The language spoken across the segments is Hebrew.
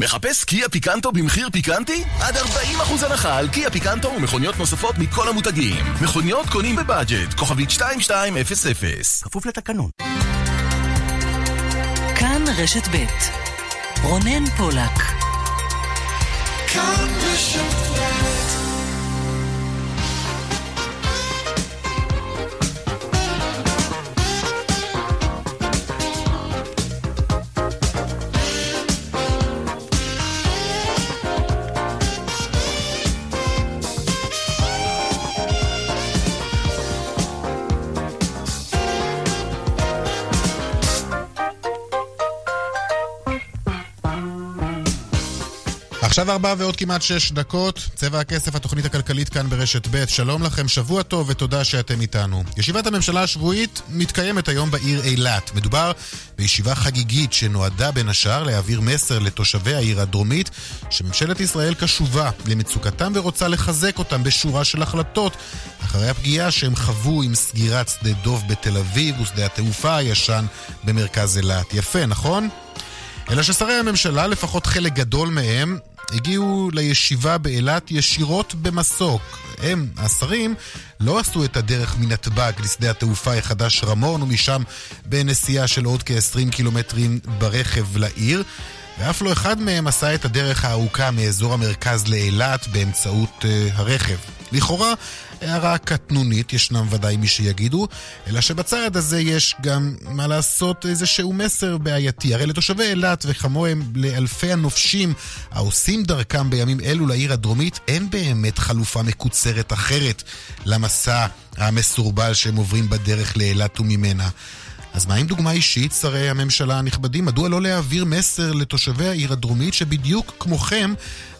מחפש קיה פיקנטו במחיר פיקנטי? עד 40% הנחה על קיה פיקנטו ומכוניות נוספות מכל המותגים. מכוניות קונים בבאג'ט, כוכבית 2200. כפוף לתקנון. כאן רשת ב' רונן פולק. כאן רשת ב'. עכשיו 4:06, צבע הכסף, התוכנית הכלכלית כאן ברשת ב'. שלום לכם, שבוע טוב ותודה שאתם איתנו. ישיבת הממשלה השבועית מתקיימת היום בעיר אילת. מדובר בישיבה חגיגית שנועדה בין השאר להעביר מסר לתושבי העיר הדרומית שממשלת ישראל קשובה למצוקתם ורוצה לחזק אותם בשורה של החלטות אחרי הפגיעה שהם חוו עם סגירת שדה דוב בתל אביב ושדה התעופה הישן במרכז אילת. יפה, נכון? אלא ששרי הממשלה, לפחות חלק גדול מהם, הגיעו לישיבה באילת ישירות במסוק. הם, השרים, לא עשו את הדרך מנתב"ג לשדה התעופה החדש רמון, ומשם בנסיעה של עוד כ-20 קילומטרים ברכב לעיר, ואף לא אחד מהם עשה את הדרך הארוכה מאזור המרכז לאילת באמצעות הרכב. לכאורה, הערה קטנונית, ישנם ודאי מי שיגידו, אלא שבצעד הזה יש גם מה לעשות איזשהו מסר בעייתי. הרי לתושבי אילת וכמוהם לאלפי הנופשים העושים דרכם בימים אלו לעיר הדרומית, אין באמת חלופה מקוצרת אחרת למסע המסורבל שהם עוברים בדרך לאילת וממנה. אז מה עם דוגמה אישית, שרי הממשלה הנכבדים? מדוע לא להעביר מסר לתושבי העיר הדרומית שבדיוק כמוכם,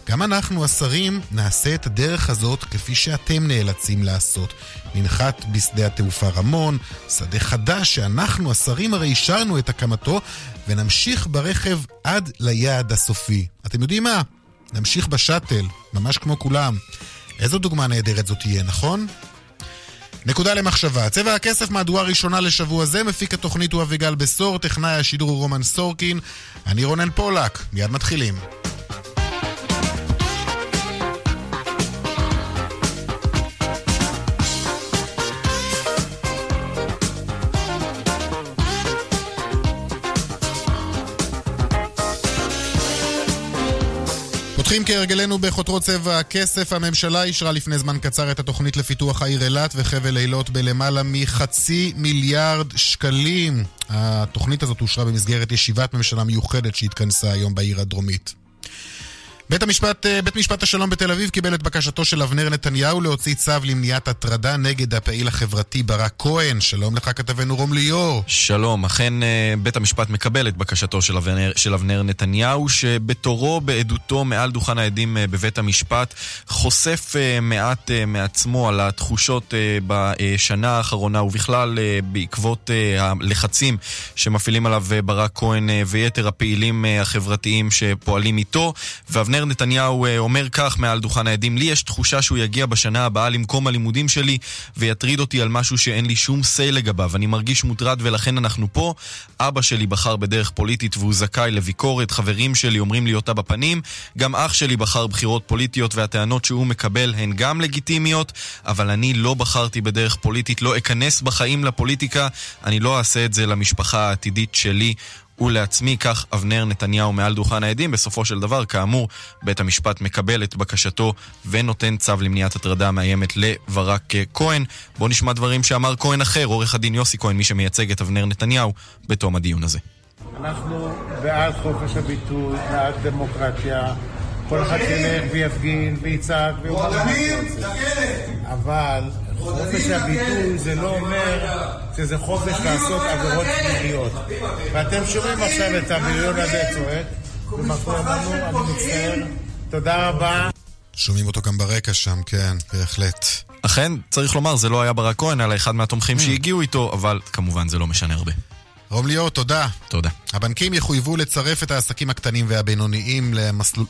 גם אנחנו השרים נעשה את הדרך הזאת כפי שאתם נאלצים לעשות. ננחת בשדה התעופה רמון, שדה חדש שאנחנו השרים הרי אישרנו את הקמתו, ונמשיך ברכב עד ליעד הסופי. אתם יודעים מה? נמשיך בשטל, ממש כמו כולם. איזו דוגמה נהדרת זאת תהיה, נכון? נקודה למחשבה. צבע הכסף, מהדורה ראשונה לשבוע זה. מפיק התוכנית הוא אביגל בסור, טכנאי השידור הוא רומן סורקין. אני רונן פולק, מיד מתחילים. פותחים כהרגלנו בחותרות צבע הכסף. הממשלה אישרה לפני זמן קצר את התוכנית לפיתוח העיר אילת וחבל אילות בלמעלה מ0.5 מיליארד שקלים. התוכנית הזאת אושרה במסגרת ישיבת ממשלה מיוחדת שהתכנסה היום בעיר הדרומית. בית משפט השלום בתל אביב קיבל את בקשתו של אבנר נתניהו להוציא צו למניעת הטרדה נגד הפעיל החברתי ברק כהן. שלום לך, כתבנו רום ליאור. שלום, אכן בית המשפט מקבל את בקשתו של אבנר נתניהו, שבתורו בעדותו מעל דוכן העדים בבית המשפט חושף מעט מעצמו על התחושות בשנה האחרונה ובכלל בעקבות הלחצים שמפעילים עליו ברק כהן ויתר הפעילים החברתיים שפועלים איתו. ואבנר נתניהו אומר כך מעל דוכן העדים: לי יש תחושה שהוא יגיע בשנה הבאה למקום הלימודים שלי ויטריד אותי על משהו שאין לי שום סי לגביו. אני מרגיש מוטרד ולכן אנחנו פה. אבא שלי בחר בדרך פוליטית והוא זכאי לביקורת. חברים שלי אומרים לי אותה בפנים. גם אח שלי בחר בחירות פוליטיות והטענות שהוא מקבל הן גם לגיטימיות, אבל אני לא בחרתי בדרך פוליטית, לא אכנס בחיים לפוליטיקה, אני לא אעשה את זה למשפחה העתידית שלי ולעצמי. כך אבנר נתניהו מעל דוכן העדים. בסופו של דבר, כאמור, בית המשפט מקבל את בקשתו ונותן צו למניעת הטרדה מאיימת לברק כהן. בוא נשמע דברים שאמר כהן אחר, עורך הדין יוסי כהן, מי שמייצג את אבנר נתניהו, בתום הדיון הזה. אנחנו בעד חופש הביטוי, בעד דמוקרטיה, כל אחד ילך ויפגין ויצעק, אבל חופש הביטוי זה לא אומר שזה חופש לעשות עבירות פליליות. ואתם שומעים עכשיו את המיליון הזה צועק במקום לנו, אני מצטער, תודה רבה. שומעים אותו גם ברקע שם, כן, בהחלט. אכן, צריך לומר, זה לא היה ברק כהן, אלא אחד מהתומכים שהגיעו איתו, אבל כמובן זה לא משנה הרבה. רום ליאור, תודה. תודה. הבנקים יחויבו לצרף את העסקים הקטנים והבינוניים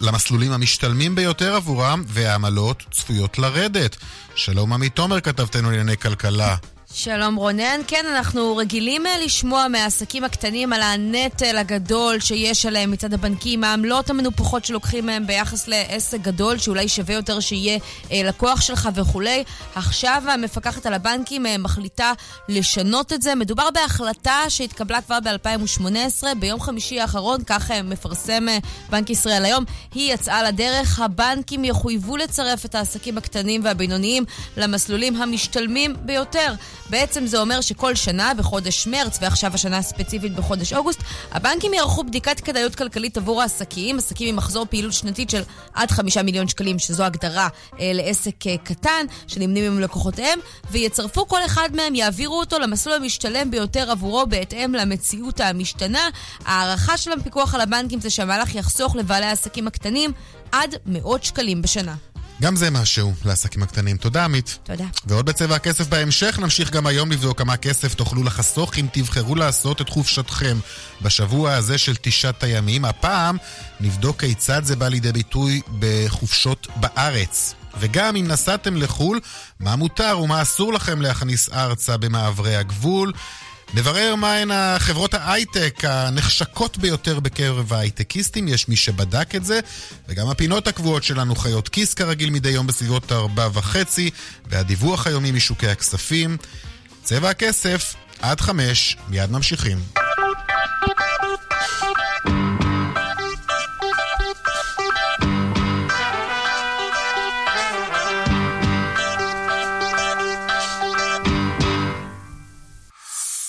למסלולים המשתלמים ביותר עבורם, והעמלות צפויות לרדת. שלום עמי תומר, כתבתנו לענייני כלכלה. שלום רונן, כן, אנחנו רגילים לשמוע מהעסקים הקטנים על הנטל הגדול שיש עליהם מצד הבנקים, העמלות המנופחות שלוקחים מהם ביחס לעסק גדול שאולי שווה יותר שיהיה לקוח שלך וכולי. עכשיו המפקחת על הבנקים מחליטה לשנות את זה. מדובר בהחלטה שהתקבלה כבר ב-2018, ביום חמישי האחרון, כך מפרסם בנק ישראל היום, היא יצאה לדרך. הבנקים יחויבו לצרף את העסקים הקטנים והבינוניים למסלולים המשתלמים ביותר. בעצם זה אומר שכל שנה בחודש מרץ, ועכשיו השנה הספציפית בחודש אוגוסט, הבנקים יערכו בדיקת כדאיות כלכלית עבור העסקים, עסקים עם מחזור פעילות שנתית של עד 5 מיליון שקלים, שזו הגדרה לעסק קטן, שנמנים עם לקוחותיהם, ויצרפו כל אחד מהם, יעבירו אותו למסלול המשתלם ביותר עבורו בהתאם למציאות המשתנה. הערכה של הפיקוח על הבנקים זה שהמהלך יחסוך לבעלי העסקים הקטנים עד 100 שקלים בשנה. גם זה משהו לעסקים הקטנים. תודה עמית. תודה. ועוד בצבע הכסף בהמשך, נמשיך גם היום לבדוק כמה כסף תוכלו לחסוך אם תבחרו לעשות את חופשתכם בשבוע הזה של 9 הימים. הפעם נבדוק כיצד זה בא לידי ביטוי בחופשות בארץ. וגם אם נסעתם לחול, מה מותר ומה אסור לכם להכניס ארצה במעברי הגבול. נברר מהן החברות ההייטק הנחשקות ביותר בקרב ההייטקיסטים, יש מי שבדק את זה, וגם הפינות הקבועות שלנו חיות כיס כרגיל מדי יום בסביבות 4:30, והדיווח היומי משוקי הכספים. צבע הכסף, עד 5, מיד ממשיכים.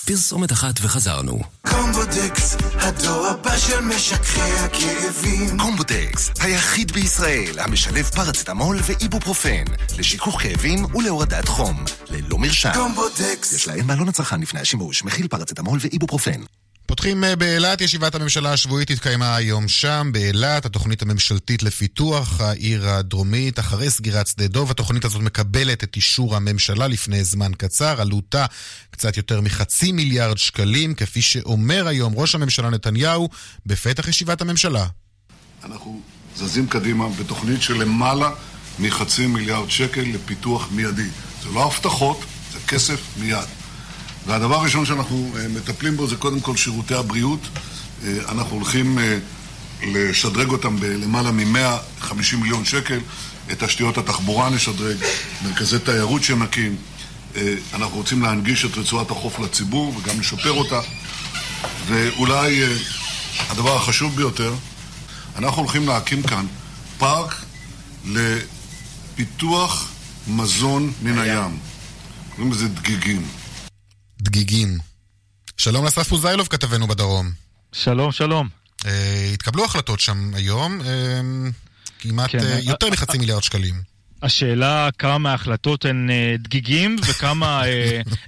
פרסומת אחת וחזרנו. קומבודקס, הדור הבא של משככי הכאבים. קומבודקס, היחיד בישראל המשלב פרצטמול ואיבופרופן לשיכוך כאבים ולהורדת חום, ללא מרשם. קומבודקס, יש להם מעלון הצרכן לפני השימוש, מכיל פרצטמול ואיבופרופן. פותחים באילת, ישיבת הממשלה השבועית התקיימה היום שם, באילת, התוכנית הממשלתית לפיתוח העיר הדרומית, אחרי סגירת שדה דוב. התוכנית הזאת מקבלת את אישור הממשלה לפני זמן קצר, עלותה קצת יותר מ0.5 מיליארד שקלים, כפי שאומר היום ראש הממשלה נתניהו בפתח ישיבת הממשלה. אנחנו זזים קדימה בתוכנית של למעלה מ0.5 מיליארד שקל לפיתוח מיידי. זה לא הבטחות, זה כסף מיד. והדבר הראשון שאנחנו מטפלים בו זה קודם כל שירותי הבריאות. אנחנו הולכים לשדרג אותם בלמעלה מ-150 מיליון שקל, את תשתיות התחבורה נשדרג, מרכזי תיירות שנקים. אנחנו רוצים להנגיש את רצועת החוף לציבור וגם לשפר אותה. ואולי הדבר החשוב ביותר, אנחנו הולכים להקים כאן פארק לפיתוח מזון מן הים. קוראים לזה דגיגים. דגיגים. שלום לסף פוזיילוב כתבנו בדרום. שלום, שלום. התקבלו החלטות שם היום, כמעט יותר מ0.5 מיליארד שקלים. השאלה כמה החלטות הן דגיגים וכמה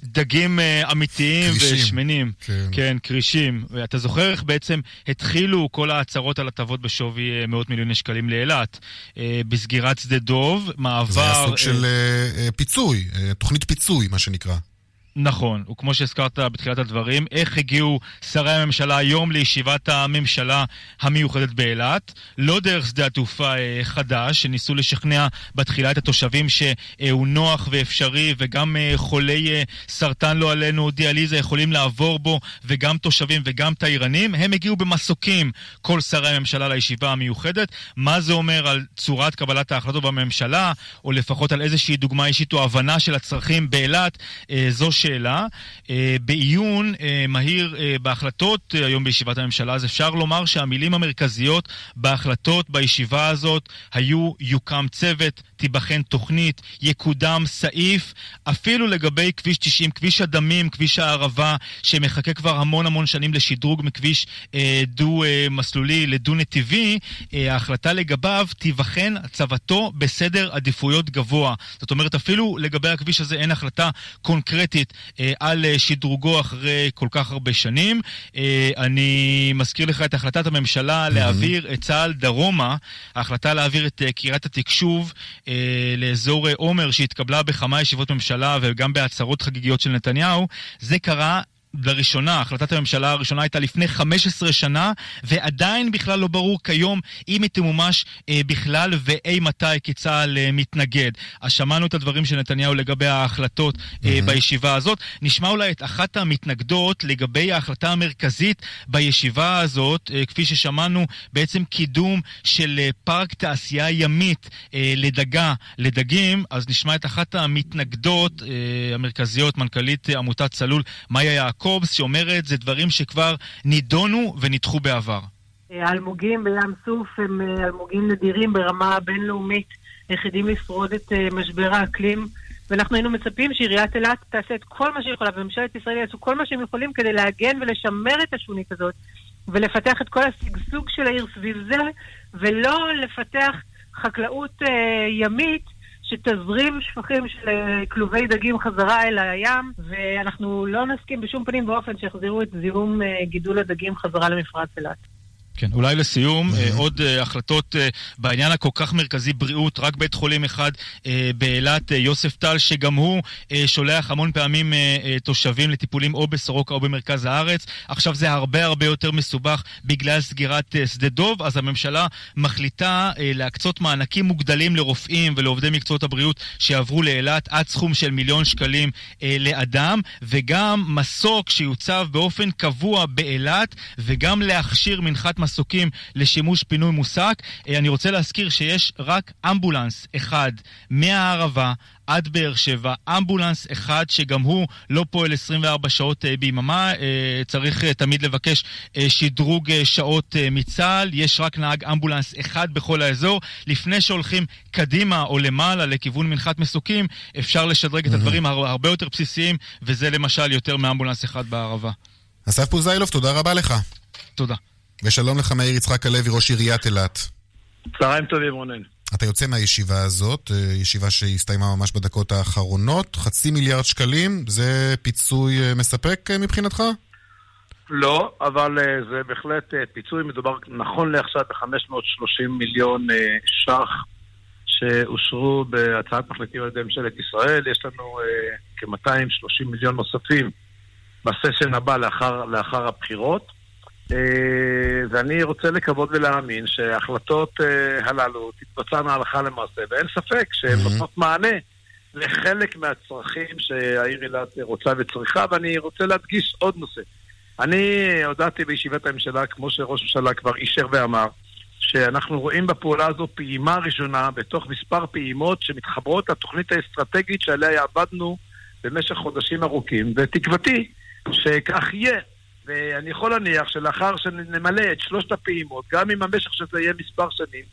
דגים אמיתיים ושמנים. כן, קרישים. אתה זוכר איך בעצם התחילו כל ההצהרות על הטבות בשווי 100 מיליון שקלים לאילת. בסגירת שדה דוב, מעבר... זה היה סוג של פיצוי, תוכנית פיצוי מה שנקרא. נכון, וכמו שהזכרת בתחילת הדברים, איך הגיעו שרי הממשלה היום לישיבת הממשלה המיוחדת באילת, לא דרך שדה התעופה חדש, שניסו לשכנע בתחילה את התושבים שהוא נוח ואפשרי, וגם חולי סרטן לא עלינו, דיאליזה, יכולים לעבור בו, וגם תושבים וגם תיירנים. הם הגיעו במסוקים, כל שרי הממשלה לישיבה המיוחדת. מה זה אומר על צורת קבלת ההחלטות בממשלה, או לפחות על איזושהי דוגמה אישית או הבנה של הצרכים באילת, זו שאלה. בעיון מהיר בהחלטות היום בישיבת הממשלה, אז אפשר לומר שהמילים המרכזיות בהחלטות בישיבה הזאת היו: יוקם צוות, תיבחן תוכנית, יקודם סעיף. אפילו לגבי כביש 90, כביש הדמים, כביש הערבה, שמחכה כבר המון המון שנים לשדרוג מכביש דו מסלולי לדו נתיבי, ההחלטה לגביו תיבחן הצבתו בסדר עדיפויות גבוה. זאת אומרת, אפילו לגבי הכביש הזה אין החלטה קונקרטית על שדרוגו אחרי כל כך הרבה שנים. אני מזכיר לך את החלטת הממשלה להעביר את צהל דרומה, ההחלטה להעביר את קריית התקשוב לאזור עומר שהתקבלה בכמה ישיבות ממשלה וגם בהצהרות חגיגיות של נתניהו. זה קרה לראשונה, החלטת הממשלה הראשונה הייתה לפני 15 שנה, ועדיין בכלל לא ברור כיום אם היא תמומש בכלל ואי מתי כצהל מתנגד. אז שמענו את הדברים של נתניהו לגבי ההחלטות בישיבה הזאת. נשמע אולי את אחת המתנגדות לגבי ההחלטה המרכזית בישיבה הזאת, כפי ששמענו בעצם קידום של פארק תעשייה ימית לדגים, אז נשמע את אחת המתנגדות המרכזיות, מנכלית עמותת צלול, מאיה יעקובס, שאומרת, זה דברים שכבר נידונו ונדחו בעבר. אלמוגים בים סוף הם אלמוגים נדירים ברמה הבינלאומית, יחידים לשרוד את משבר האקלים, ואנחנו היינו מצפים שעיריית אלת תעשה את כל מה שיכולה, וממשלת ישראל יעשו כל מה שהם יכולים כדי להגן ולשמר את השונית הזאת, ולפתח את כל הסגסוג של העיר סביב זה, ולא לפתח חקלאות ימית, שתזרים שפכים של כלובי דגים חזרה אל הים, ואנחנו לא נסכים בשום פנים באופן שיחזירו את זיהום גידול הדגים חזרה למפרץ אילת. כן, אולי לסיום, עוד החלטות בעניין הכל כך מרכזי בריאות, רק בית חולים אחד באילת, יוסף טל, שגם הוא שולח המון פעמים תושבים לטיפולים או בסורוקה או במרכז הארץ. עכשיו זה הרבה הרבה יותר מסובך בגלל סגירת שדה דוב, אז הממשלה מחליטה להקצות מענקים מוגדלים לרופאים ולעובדי מקצועות הבריאות שיעברו לאילת עד סכום של 1,000,000 שקלים לאדם, וגם מסוק שיוצב באופן קבוע באילת, וגם להכשיר מנחת עסוקים לשימוש פינוי מוסק. אני רוצה להזכיר שיש רק אמבולנס אחד מהערבה עד באר שבע, אמבולנס אחד שגם הוא לא פועל 24 שעות ביממה, צריך תמיד לבקש שדרוג שעות מצהל, יש רק נהג אמבולנס אחד בכל האזור. לפני שהולכים קדימה או למעלה לכיוון מנחת מסוקים, אפשר לשדרג את הדברים הרבה יותר בסיסיים, וזה למשל יותר מאמבולנס אחד בערבה. אסף פוזיילוב, תודה רבה לך. תודה. ושלום לך מאיר יצחק הלוי, ראש עיריית אילת. צהריים טובים רונן. אתה יוצא מהישיבה הזאת, ישיבה שהסתיימה ממש בדקות האחרונות, 500 מיליארד שקלים, זה פיצוי מספק מבחינתך? לא, אבל זה בהחלט פיצוי, מדובר נכון לעכשיו ב530 מיליון ש"ח שאושרו בהצעת מחליטים על ידי ממשלת ישראל. יש לנו כ-230 מיליון נוספים בסשן הבא לאחר הבחירות. ואני רוצה לקוות ולהאמין שההחלטות הללו תתבצענה הלכה למעשה, ואין ספק שהן נותנות מענה לחלק מהצרכים שהעיר אילת רוצה וצריכה. ואני רוצה להדגיש עוד נושא. אני הודעתי בישיבת הממשלה, כמו שראש הממשלה כבר אישר ואמר, שאנחנו רואים בפעולה הזו פעימה ראשונה בתוך מספר פעימות שמתחברות לתוכנית האסטרטגית שעליה עבדנו במשך חודשים ארוכים, ותקוותי שכך יהיה. ואני יכול להניח שלאחר שנמלא את 3 הפעימות, גם אם המשך שזה יהיה מספר שנים,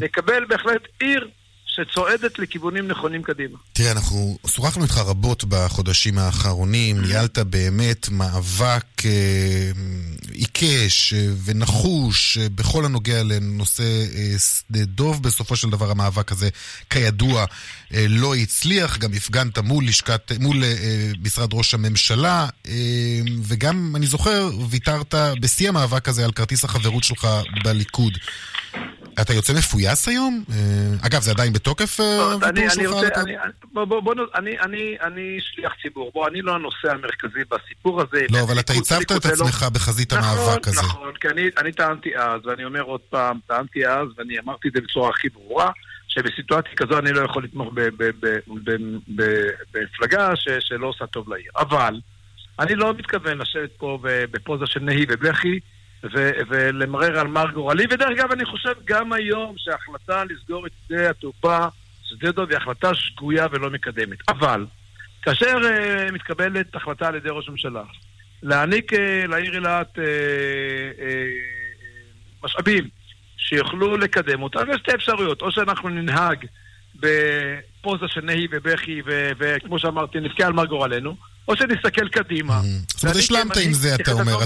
נקבל בהחלט עיר שצועדת לכיוונים נכונים קדימה. תראה, אנחנו שוחחנו איתך רבות בחודשים האחרונים, ניהלת באמת מאבק עיקש ונחוש בכל הנוגע לנושא שדה דוב. בסופו של דבר המאבק הזה, כידוע, לא הצליח. גם הפגנת מול משרד ראש הממשלה, וגם, אני זוכר, ויתרת בשיא המאבק הזה על כרטיס החברות שלך בליכוד. אתה יוצא מפויס היום? אגב, זה עדיין בתוקף? אני שליח ציבור. בוא, אני לא הנושא המרכזי בסיפור הזה. לא, אבל אתה הצבת את עצמך בחזית המאבק הזה. נכון, כי אני טענתי אז, ואני אומר עוד פעם, טענתי אז, ואני אמרתי את זה בצורה הכי ברורה, שבסיטואציה כזו אני לא יכול לתמוך במפלגה שלא עושה טוב לעיר. אבל אני לא מתכוון לשבת פה בפוזה של נהי ובלחי, ולמרר על מר גורלי. ודרך אגב, אני חושב גם היום שההחלטה לסגור את שדה התעופה שדה דוב היא החלטה שגויה ולא מקדמת. אבל כאשר מתקבלת החלטה על ידי ראש הממשלה להעניק לעיר אילת משאבים שיוכלו לקדם אותה, ויש שתי אפשרויות: או שאנחנו ננהג בפוזה של נהי ובכי וכמו שאמרתי נבכה על מר גורלנו, או שנסתכל קדימה. זאת אומרת, השלמת עם זה, אתה אומר.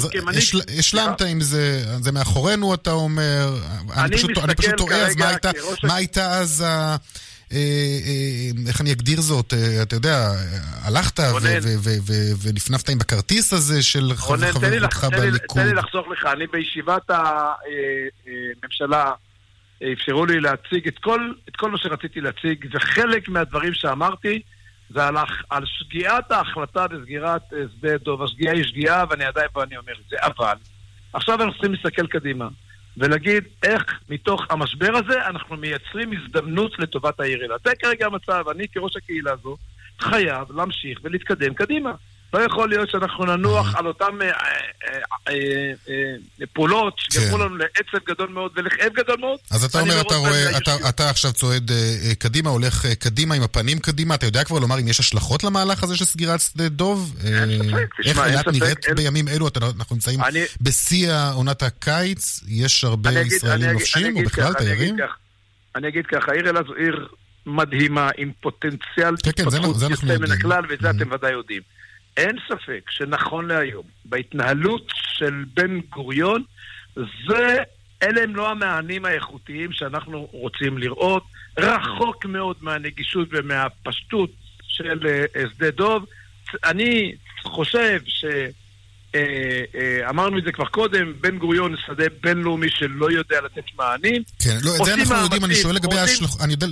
השלמת עם זה, זה מאחורינו, אתה אומר. אני פשוט רואה, אז מה הייתה אז, איך אני אגדיר זאת, אתה יודע, הלכת ונפנפת עם בכרטיס הזה של חברותך בליכוד. תן לי לחסוך לך, אני בישיבת הממשלה, אפשרו לי להציג את כל מה שרציתי להציג, וחלק מהדברים שאמרתי, ועל שגיאת ההחלטה לסגירת שדה דוב, השגיאה היא שגיאה, ואני עדיין פה אני אומר את זה, אבל עכשיו אנחנו צריכים להסתכל קדימה, ולהגיד איך מתוך המשבר הזה אנחנו מייצרים הזדמנות לטובת העיר אילת. זה כרגע המצב, אני כראש הקהילה הזו חייב להמשיך ולהתקדם קדימה. לא יכול להיות שאנחנו ננוח על אותם פעולות שגרמו לנו לעצב גדול מאוד ולכאב גדול מאוד. אז אתה אומר, אתה עכשיו צועד קדימה, הולך קדימה עם הפנים קדימה, אתה יודע כבר לומר אם יש השלכות למהלך הזה של סגירת שדה דוב? איך אילת נראית בימים אלו? אנחנו נמצאים בשיא עונת הקיץ, יש הרבה ישראלים נופשים או בכלל תיירים? אני אגיד ככה, העיר אילת זו עיר מדהימה עם פוטנציאל התפתחות יוצא מן הכלל, וזה אתם ודאי יודעים. אין ספק שנכון להיום, בהתנהלות של בן גוריון, אלה הם לא המענים האיכותיים שאנחנו רוצים לראות, רחוק מאוד מהנגישות ומהפשטות של שדה דוב. אני חושב אמרנו את זה כבר קודם, בן גוריון שדה בינלאומי שלא יודע לתת מענים. כן, לא, את זה אנחנו יודעים, אני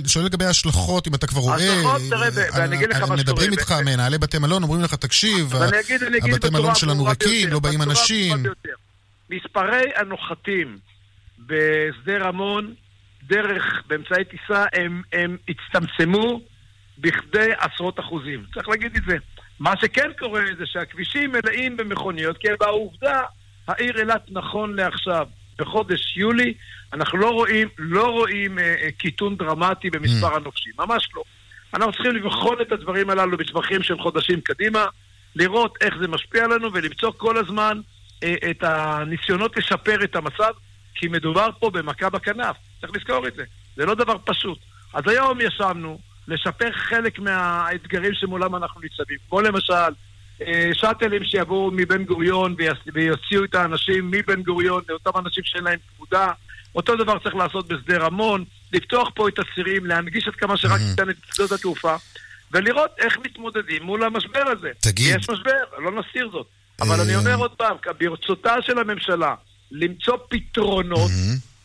שואל לגבי ההשלכות, אם אתה כבר רואה, מדברים איתך מנהלי בתי מלון, אומרים לך תקשיב, הבתי מלון שלנו ריקים, לא באים אנשים. מספרי הנוחתים בשדה רמון, באמצעי טיסה, הם הצטמצמו בכדי עשרות אחוזים. צריך להגיד את זה. מה שכן קורה זה שהכבישים מלאים במכוניות, כי בעובדה העיר אילת נכון לעכשיו, בחודש יולי, אנחנו לא רואים קיטון דרמטי במספר הנופשים, ממש לא. אנחנו צריכים לבחון את הדברים הללו בטווחים של חודשים קדימה, לראות איך זה משפיע לנו ולמצוא כל הזמן את הניסיונות לשפר את המצב, כי מדובר פה במכה בכנף, צריך לזכור את זה, זה לא דבר פשוט. אז היום ישבנו, לשפר חלק מהאתגרים שמולם אנחנו ניצבים, כמו למשל שאטלים שיבואו מבן גוריון ויוציאו את האנשים מבן גוריון לאותם אנשים שאין להם תעודה. אותו דבר צריך לעשות בשדה רמון, לפתוח פה את הצירים, להנגיש עד כמה שרק ניתן את שדות התעופה ולראות איך מתמודדים מול המשבר הזה. יש משבר, לא נסתיר זאת, אבל אני אומר עוד פעם, ברצותה של הממשלה למצוא פתרונות,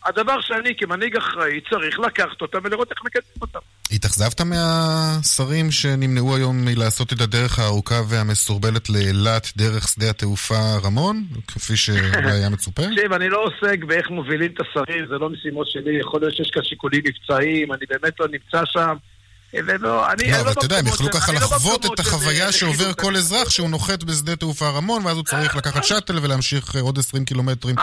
הדבר שאני כמנהיג אחראי צריך לקחת אותם ולראות איך מקדמים אותם. התאכזבת מהשרים שנמנעו היום מלעשות את הדרך הארוכה והמסורבלת לאילת דרך שדה התעופה רמון, כפי שהיה מצופה? עכשיו, אני לא עוסק באיך מובילים את השרים, זה לא משימות שלי, יכול להיות שיש כאן שיקולים מבצעיים, אני באמת לא נמצא שם. לא, אבל אתה יודע, הם יכלו ככה לחוות את החוויה שעובר כל אזרח שהוא נוחת בשדה תעופה רמון, ואז הוא צריך לקחת שטל ולהמשיך עוד 20 קילומטרים.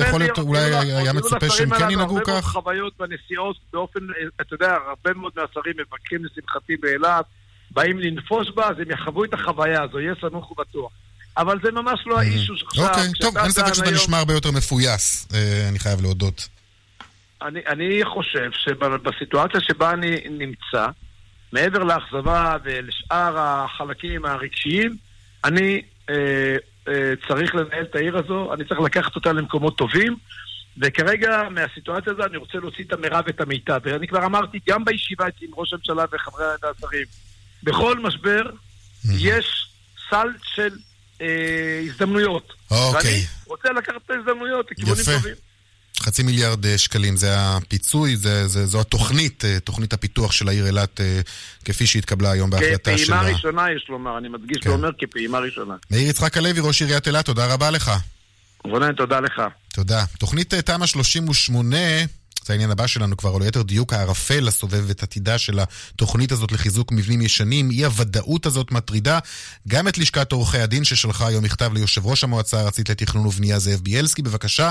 יכול להיות, אולי היה מצפה שהם כן ינהגו כך. הרבה מאוד חוויות בנסיעות באופן, אתה יודע, הרבה מאוד מהשרים מבקרים לשמחתי באילת, באים לנפוש בה, אז הם יחוו את החוויה הזו, יהיה סמוך ובטוח. אבל זה ממש לא האישו שחשב. אוקיי, טוב, אין ספק שאתה נשמע הרבה יותר מפויס, אני חייב להודות. אני חושב שבסיטואציה שבה אני נמצא, מעבר לאכזבה ולשאר החלקים הרגשיים, אני צריך לנהל את העיר הזו, אני צריך לקחת אותה למקומות טובים, וכרגע מהסיטואציה הזו אני רוצה להוציא את המרב ואת המיטב. ואני כבר אמרתי גם בישיבה עם ראש הממשלה וחברי השרים, בכל משבר יש סל של הזדמנויות. ואני רוצה לקחת את ההזדמנויות לכיוונים טובים. 500 מיליארד שקלים, זה הפיצוי, זו התוכנית, תוכנית הפיתוח של העיר אילת, כפי שהתקבלה היום בהחלטה שלה. כפעימה ראשונה, יש לומר, אני מדגיש ואומר כפעימה ראשונה. מאיר יצחק הלוי, ראש עיריית אילת, תודה רבה לך. רונן, תודה לך. תודה. תוכנית תמ"א 38, זה העניין הבא שלנו כבר, או ליתר דיוק, הערפל הסובב את עתידה של התוכנית הזאת לחיזוק מבנים ישנים. אי הוודאות הזאת מטרידה גם את לשכת עורכי הדין, ששלחה היום מכתב ליושב ראש המועצה הארצית לתכנון ובנייה זאב ביאלסקי, בבקשה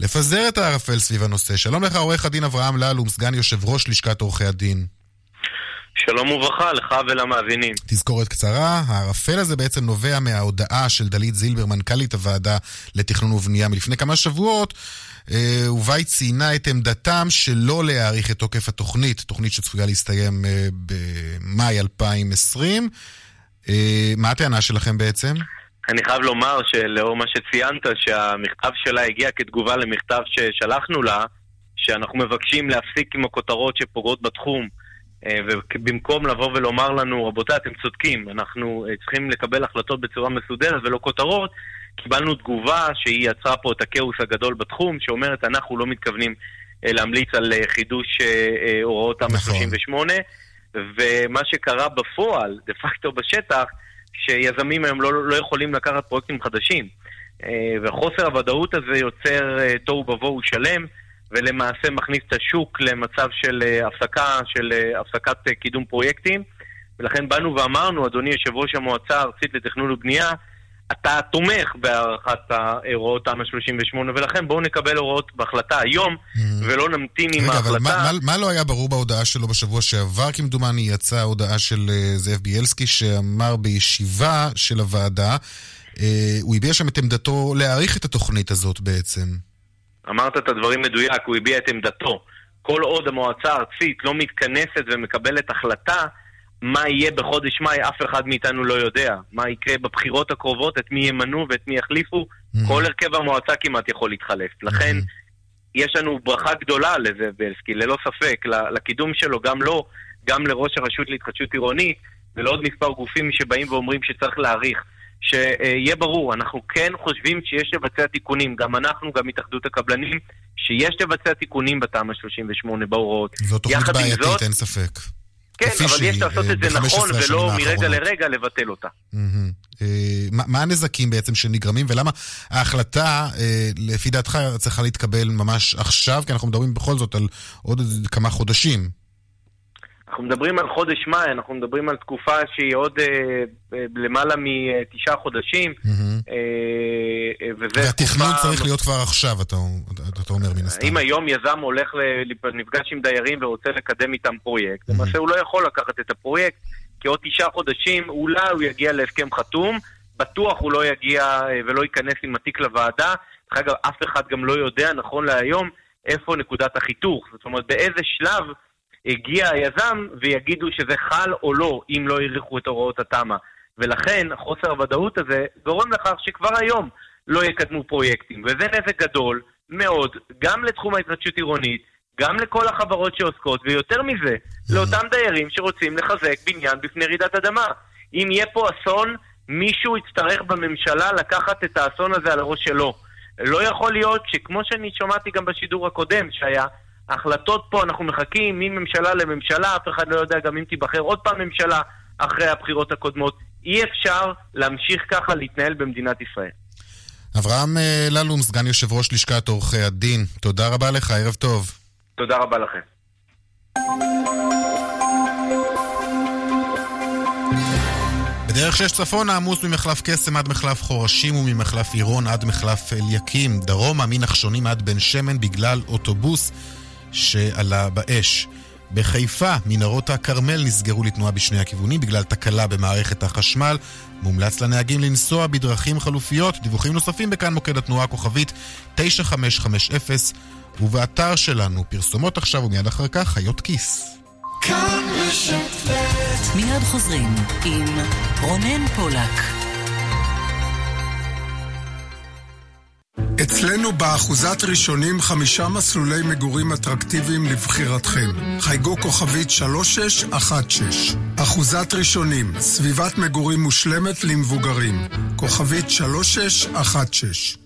לפזר את הערפל סביב הנושא. שלום לך, עורך הדין אברהם ללום, סגן יושב ראש לשכת עורכי הדין. שלום וברכה לך ולמאזינים. תזכורת קצרה, הערפל הזה בעצם נובע מההודעה של דלית זילבר, מנכ"לית הוועדה לתכנון ובנייה מלפני כמה שבועות, ובה היא ציינה את עמדתם שלא להאריך את תוקף התוכנית, תוכנית שצפויה להסתיים במאי 2020. מה הטענה שלכם בעצם? אני חייב לומר שלאור מה שציינת, שהמכתב שלה הגיע כתגובה למכתב ששלחנו לה, שאנחנו מבקשים להפסיק עם הכותרות שפוגעות בתחום, ובמקום לבוא ולומר לנו, רבותיי, אתם צודקים, אנחנו צריכים לקבל החלטות בצורה מסודרת ולא כותרות, קיבלנו תגובה שהיא יצרה פה את הכאוס הגדול בתחום, שאומרת, אנחנו לא מתכוונים להמליץ על חידוש הוראות תמ"א 38, ומה שקרה בפועל, דה פקטו בשטח, שיזמים היום לא יכולים לקחת פרויקטים חדשים. וחוסר הוודאות הזה יוצר תוהו ובוהו שלם, ולמעשה מכניס את השוק למצב של הפסקת קידום פרויקטים. ולכן באנו ואמרנו, אדוני יושב ראש המועצה הארצית לתכנון ובנייה, אתה תומך בהערכת ההוראות תמ"א 38, ולכן בואו נקבל הוראות בהחלטה היום, ולא נמתין עם ההחלטה. אבל מה לא היה ברור בהודעה שלו בשבוע שעבר? כמדומני יצאה הודעה של זאב ביאלסקי, שאמר בישיבה של הוועדה, הוא הביע שם את עמדתו להאריך את התוכנית הזאת בעצם. אמרת את הדברים מדויק, הוא הביע את עמדתו. כל עוד המועצה הארצית לא מתכנסת ומקבלת החלטה, מה יהיה בחודש מאי, אף אחד מאיתנו לא יודע. מה יקרה בבחירות הקרובות, את מי ימנו ואת מי יחליפו, כל הרכב המועצה כמעט יכול להתחלף. לכן, יש לנו ברכה גדולה לזה, בלסקי, ללא ספק, לקידום שלו, גם לו, גם לראש הרשות להתחדשות עירונית, ולעוד מספר גופים שבאים ואומרים שצריך להאריך. שיהיה ברור, אנחנו כן חושבים שיש לבצע תיקונים, גם אנחנו, גם התאחדות הקבלנים, שיש לבצע תיקונים בתמ"א 38 בהוראות. זאת תוכנית בעייתית, אין ספק. כן, אבל יש לעשות את זה נכון, ולא מרגע לרגע לבטל אותה. מה הנזקים בעצם שנגרמים, ולמה ההחלטה, לפי דעתך, צריכה להתקבל ממש עכשיו, כי אנחנו מדברים בכל זאת על עוד כמה חודשים. אנחנו מדברים על חודש מאי, אנחנו מדברים על תקופה שהיא עוד למעלה מ9 חודשים. והתכנון צריך להיות כבר עכשיו, אתה אומר מן הסתם. אם היום יזם הולך לפגש עם דיירים ורוצה לקדם איתם פרויקט, למעשה הוא לא יכול לקחת את הפרויקט, כי עוד 9 חודשים אולי הוא יגיע להסכם חתום, בטוח הוא לא יגיע ולא ייכנס עם התיק לוועדה, אגב, אף אחד גם לא יודע נכון להיום איפה נקודת החיתוך, זאת אומרת באיזה שלב הגיע היזם ויגידו שזה חל או לא, אם לא יריחו את הוראות התמ"א. ולכן חוסר הוודאות הזה גורם לכך שכבר היום לא יקדמו פרויקטים. וזה נזק גדול מאוד, גם לתחום ההתחדשות עירונית, גם לכל החברות שעוסקות, ויותר מזה, לאותם דיירים שרוצים לחזק בניין בפני רעידת אדמה. אם יהיה פה אסון, מישהו יצטרך בממשלה לקחת את האסון הזה על הראש שלו. לא יכול להיות שכמו שאני שומעתי גם בשידור הקודם שהיה, החלטות פה, אנחנו מחכים מממשלה לממשלה, אף אחד לא יודע גם אם תיבחר עוד פעם ממשלה אחרי הבחירות הקודמות. אי אפשר להמשיך ככה להתנהל במדינת ישראל. אברהם ללום, סגן יושב ראש לשכת עורכי הדין, תודה רבה לך, ערב טוב. תודה רבה לכם. בדרך 6 צפון העמוס ממחלף קסם עד מחלף חורשים וממחלף עירון עד מחלף אליקים, דרומה מנחשונים עד בן שמן בגלל אוטובוס שעלה באש. בחיפה, מנהרות הכרמל נסגרו לתנועה בשני הכיוונים בגלל תקלה במערכת החשמל. מומלץ לנהגים לנסוע בדרכים חלופיות. דיווחים נוספים בכאן מוקד התנועה הכוכבית 9550 ובאתר שלנו. פרסומות עכשיו ומיד אחר כך חיות כיס. כאן משתפת. מיד חוזרים עם רונן פולק. אצלנו באחוזת ראשונים 5 מסלולי מגורים אטרקטיביים לבחירתכם. חייגו כוכבית 3616. אחוזת ראשונים, סביבת מגורים מושלמת למבוגרים. כוכבית 3616.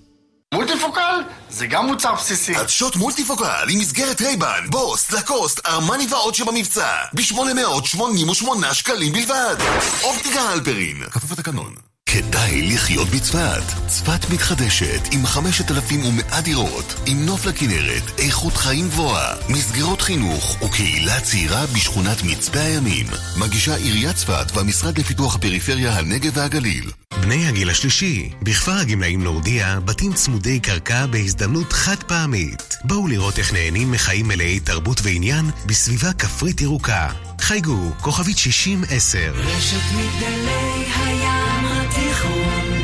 מולטיפוקל? זה גם מוצר בסיסי. עדשות מולטיפוקל עם מסגרת רייבן, בוס, לקוסט, ארמני ועוד שבמבצע. ב-888 שקלים בלבד. אופטיקה הלפרין. כפוף לתקנון. כדאי לחיות בצפת. צפת מתחדשת עם 5,100 דירות, עם נוף לכנרת, איכות חיים גבוהה, מסגרות חינוך וקהילה צעירה בשכונת מצפה הימים. מגישה עיריית צפת והמשרד לפיתוח הפריפריה, הנגב והגליל. בני הגיל השלישי, בכפר הגמלאים נורדיה, בתים צמודי קרקע בהזדמנות חד פעמית. בואו לראות איך נהנים מחיים מלאי תרבות ועניין בסביבה כפרית ירוקה. חייגו, כוכבית 6010. רשת מגדלי הים התיכון,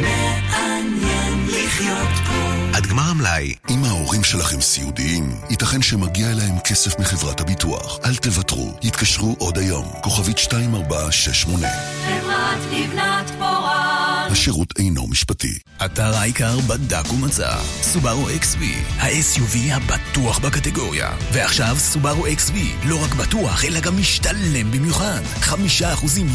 מעניין לחיות פה. עד גמר המלאי. אם ההורים שלכם סיעודיים, ייתכן שמגיע אליהם כסף מחברת הביטוח. אל תוותרו, יתקשרו עוד היום. כוכבית 2468. חברת לבנת פורן. השירות אינו משפטי. אתר העיקר בדק ומצא. סובארו XV, ה-SUV הבטוח בקטגוריה. ועכשיו סובארו XV, לא רק בטוח, אלא גם משתלם במיוחד. 5%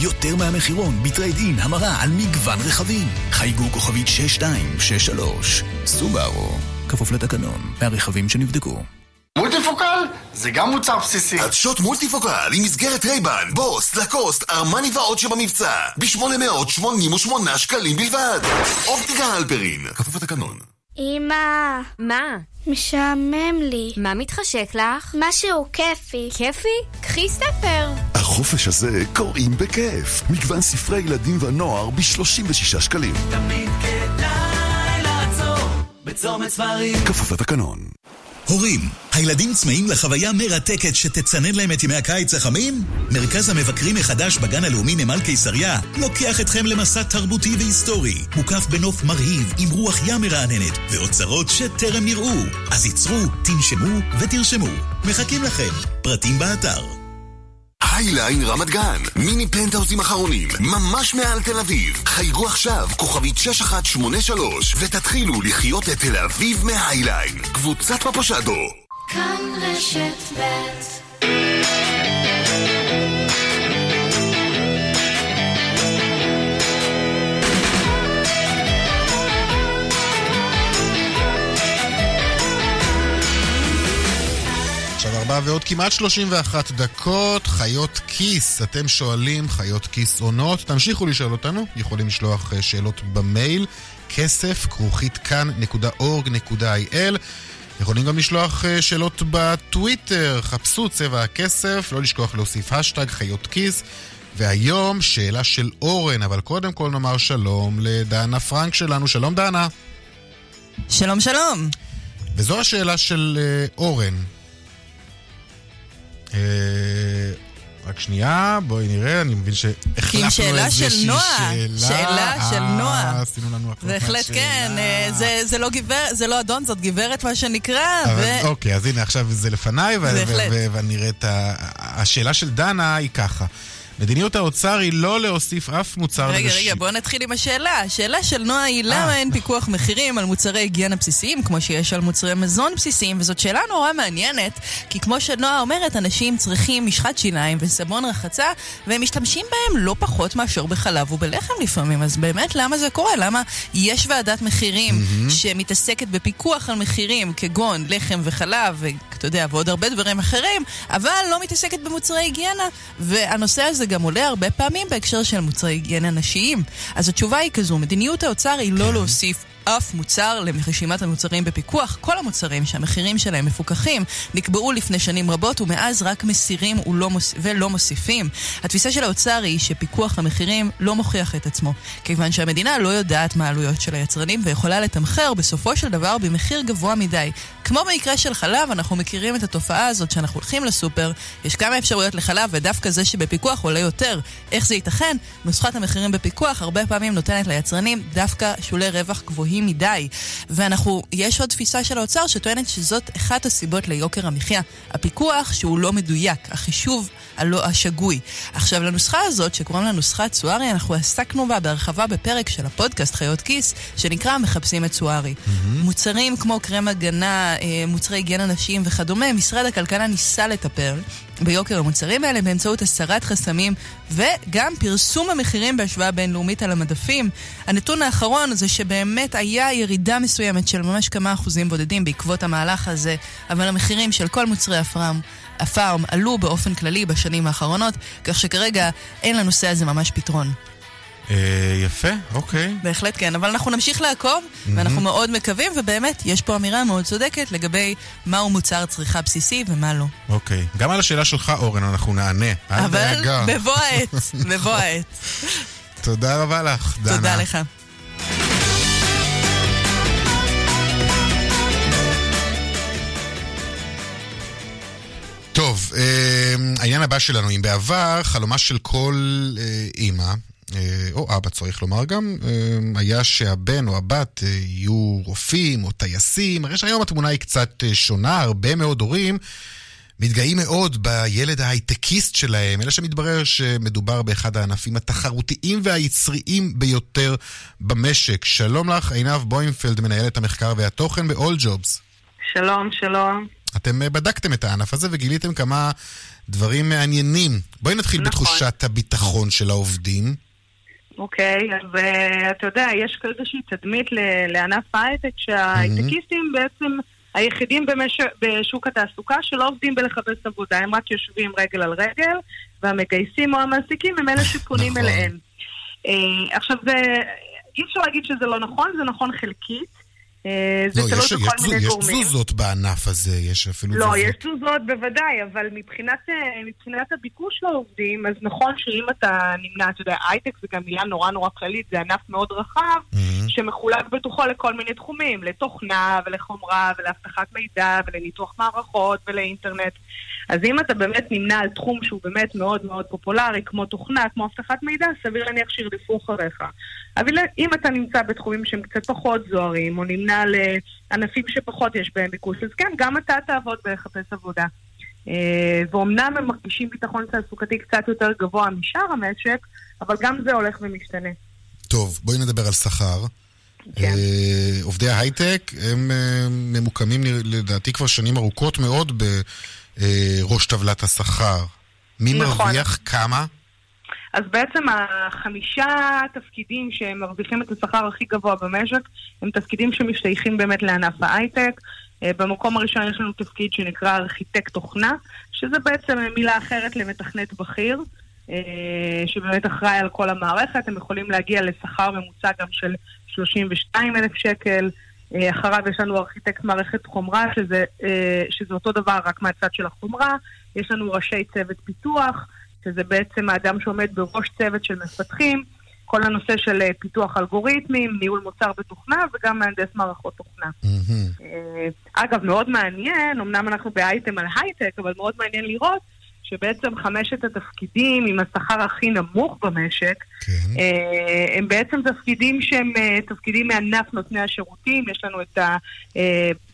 יותר מהמחירון, בטרייד-אין, המרה על מגוון רכבים. חייגו כוכבית 6263. סובארו, כפוף לתקנון, מהרכבים שנבדקו. מולטיפוקל זה גם מוצר בסיסי. עדשות מולטיפוקל עם מסגרת רייבן, בוס, לקוסט, ארמני ועוד שבמבצע. ב-888 שקלים בלבד. אופטיקה הלפרין. כפוף לתקנון. אמא. מה? משעמם לי. מה מתחשק לך? משהו כיפי. כיפי? קחי ספר. החופש הזה קוראים בכיף. מגוון ספרי ילדים ונוער ב-36 שקלים. תמיד כדאי לעצור בצומת ספרים. כפוף לתקנון. הורים, הילדים צמאים לחוויה מרתקת שתצנן להם את ימי הקיץ החמים? מרכז המבקרים מחדש בגן הלאומי נמל קיסריה לוקח אתכם למסע תרבותי והיסטורי, מוקף בנוף מרהיב עם רוח ים מרעננת ואוצרות שטרם נראו. אז ייצרו, תנשמו ותרשמו. מחכים לכם. פרטים באתר. היליין רמת גן, מיני פנטהאוזים אחרונים, ממש מעל תל אביב. חייגו עכשיו, כוכבית 6183, ותתחילו לחיות את תל אביב מהיליין. קבוצת מפושדו. כאן רשת ב' ועוד כמעט 31 דקות. חיות כיס, אתם שואלים חיות כיס עונות, תמשיכו לשאול אותנו, יכולים לשלוח שאלות במייל כסף@כאן.org.il. יכולים גם לשלוח שאלות בטוויטר, חפשו צבע הכסף, לא לשכוח להוסיף השטג חיות כיס. והיום שאלה של אורן, אבל קודם כל נאמר שלום לדנה פרנק שלנו. שלום דנה. שלום שלום. וזו השאלה של אורן. רק שנייה, בואי נראה, אני מבין שהחלפנו איזושהי שאלה של נועה. בהחלט כן, זה לא אדון, זאת גברת מה שנקרא. אוקיי, אז הנה עכשיו זה לפניי, ונראה את השאלה של דנה היא ככה. מדיניות האוצר היא לא להוסיף אף מוצר לנשים. רגע, בואו נתחיל עם השאלה. השאלה של נועה היא למה אין פיקוח מחירים על מוצרי היגיינה בסיסיים, כמו שיש על מוצרי מזון בסיסיים, וזאת שאלה נורא מעניינת, כי כמו שנועה אומרת, אנשים צריכים משחת שיניים וסבון רחצה, והם משתמשים בהם לא פחות מאשר בחלב ובלחם לפעמים, אז באמת למה זה קורה? למה יש ועדת מחירים שמתעסקת בפיקוח על מחירים, כגון לחם וחלב, ואתה יודע, ועוד הרבה דברים אחרים, אבל לא מתעסקת במוצרי היגיינה, והנושא הזה גם עולה הרבה פעמים בהקשר של מוצרי היגיינה נשיים. אז התשובה היא כזו, מדיניות האוצר היא לא להוסיף אף מוצר לרשימת המוצרים בפיקוח. כל המוצרים שהמחירים שלהם מפוקחים נקבעו לפני שנים רבות, ומאז רק מסירים ולא מוסיפים. התפיסה של האוצר היא שפיקוח למחירים לא מוכיח את עצמו, כיוון שהמדינה לא יודעת מה העלויות של היצרנים ויכולה לתמחר בסופו של דבר במחיר גבוה מדי. כמו במקרה של חלב, אנחנו מכירים את התופעה הזאת שאנחנו הולכים לסופר, יש כמה אפשרויות לחלב ודווקא זה שבפיקוח עולה יותר. איך זה ייתכן? נוסחת המחירים בפיקוח הרבה פעמים נותנת ליצרנים דווקא שולי רווח גבוהים מדי. ואנחנו, יש עוד תפיסה של האוצר שטוענת שזאת אחת הסיבות ליוקר המחיה. הפיקוח שהוא לא מדויק, החישוב הלא השגוי. עכשיו, לנוסחה הזאת, שקוראים לנוסחת סוארי, אנחנו עסקנו בה בהרחבה בפרק של הפודקאסט חיות כיס, שנקרא מחפשים את סוארי. מוצרים כמו קרם הגנה, מוצרי היגיינה נשיים וכדומה, משרד הכלכלה ניסה לטפל ביוקר המוצרים האלה באמצעות הסרת חסמים וגם פרסום המחירים בהשוואה בינלאומית על המדפים. הנתון האחרון זה שבאמת היה ירידה מסוימת של ממש כמה אחוזים בודדים בעקבות המהלך הזה, אבל המחירים של כל מוצרי הפארם עלו באופן כללי בשנים האחרונות, כך שכרגע אין לנושא הזה ממש פתרון. יפה, אוקיי. בהחלט כן, אבל אנחנו נמשיך לעקוב, ואנחנו מאוד מקווים, ובאמת יש פה אמירה מאוד צודקת לגבי מהו מוצר צריכה בסיסי ומה לא. אוקיי, גם על השאלה שלך אורן אנחנו נענה, אבל בבוא העת. תודה רבה לך דנה. תודה לך. טוב, העניין הבא שלנו, אם בעבר חלומה של כל אמא או אבא צריך לומר גם, היה שהבן או הבת יהיו רופאים או טייסים. הרי שהיום התמונה היא קצת שונה, הרבה מאוד הורים מתגאים מאוד בילד ההייטקיסט שלהם, אלא שמתברר שמדובר באחד הענפים התחרותיים והיצריים ביותר במשק. שלום לך, עינב בוימפלד, מנהלת המחקר והתוכן ב-All Jobs. שלום, שלום. אתם בדקתם את הענף הזה וגיליתם כמה דברים מעניינים. בואי נתחיל בתחושת הביטחון של העובדים. אוקיי, אז אתה יודע, יש כזה שהיא תדמית לענף ההייטק, שההייטקיסטים בעצם היחידים בשוק התעסוקה שלא עובדים בלחפש עבודה, הם רק יושבים רגל על רגל, והמגייסים או המעסיקים הם אלה שפונים אליהם. עכשיו, אי אפשר להגיד שזה לא נכון, זה נכון חלקית. יש תזוזות בענף הזה, יש אפילו לא, יש תזוזות בוודאי, אבל מבחינת הביקוש לעובדים, אז נכון שאם אתה נמנע, אתה יודע, הייטק זה גם מילה נורא נורא כללית, זה ענף מאוד רחב שמחולק בתוכו לכל מיני תחומים, לתוכנה ולחומרה ולהבטחת מידע ולניתוח מערכות ולאינטרנט. אז אם אתה באמת נמנע על תחום שהוא באמת מאוד מאוד פופולרי, כמו תוכנה, כמו הבטחת מידע, סביר להניח שירדפו אחריך. אבל אם אתה נמצא בתחומים שהם קצת פחות זוהרים, או נמנע לענפים שפחות יש בהם ביקוש, אז כן, גם אתה תעבוד ולחפש עבודה. ואומנם הם מרגישים ביטחון תעסוקתי קצת יותר גבוה משאר המשק, אבל גם זה הולך ומשתנה. טוב, בואי נדבר על שכר. עובדי ההייטק הם ממוקמים לדעתי כבר שנים ארוכות מאוד בראש טבלת השכר. מי מרוויח כמה? אז בעצם החמישה תפקידים שהם מרוויחים את השכר הכי גבוה במשק הם תפקידים שמשתייכים באמת לענף ההייטק. במקום הראשון יש לנו תפקיד שנקרא ארכיטקט תוכנה, שזה בעצם מילה אחרת למתכנת בכיר, שבאמת אחראי על כל המערכת. הם יכולים להגיע לשכר ממוצע גם של 32,000 שקל. אחריו יש לנו ארכיטקט מערכת חומרה, שזה אותו דבר רק מהצד של החומרה. יש לנו ראשי צוות פיתוח, שזה בעצם האדם שעומד בראש צוות של מפתחים, כל הנושא של פיתוח אלגוריתמים, ניהול מוצר בתוכנה, וגם מהנדס מערכות תוכנה. אגב, מאוד מעניין, אמנם אנחנו באייטם על הייטק, אבל מאוד מעניין לראות שבעצם חמשת התפקידים עם השכר הכי נמוך במשק, הם בעצם תפקידים שהם תפקידים מענף נותני השירותים. יש לנו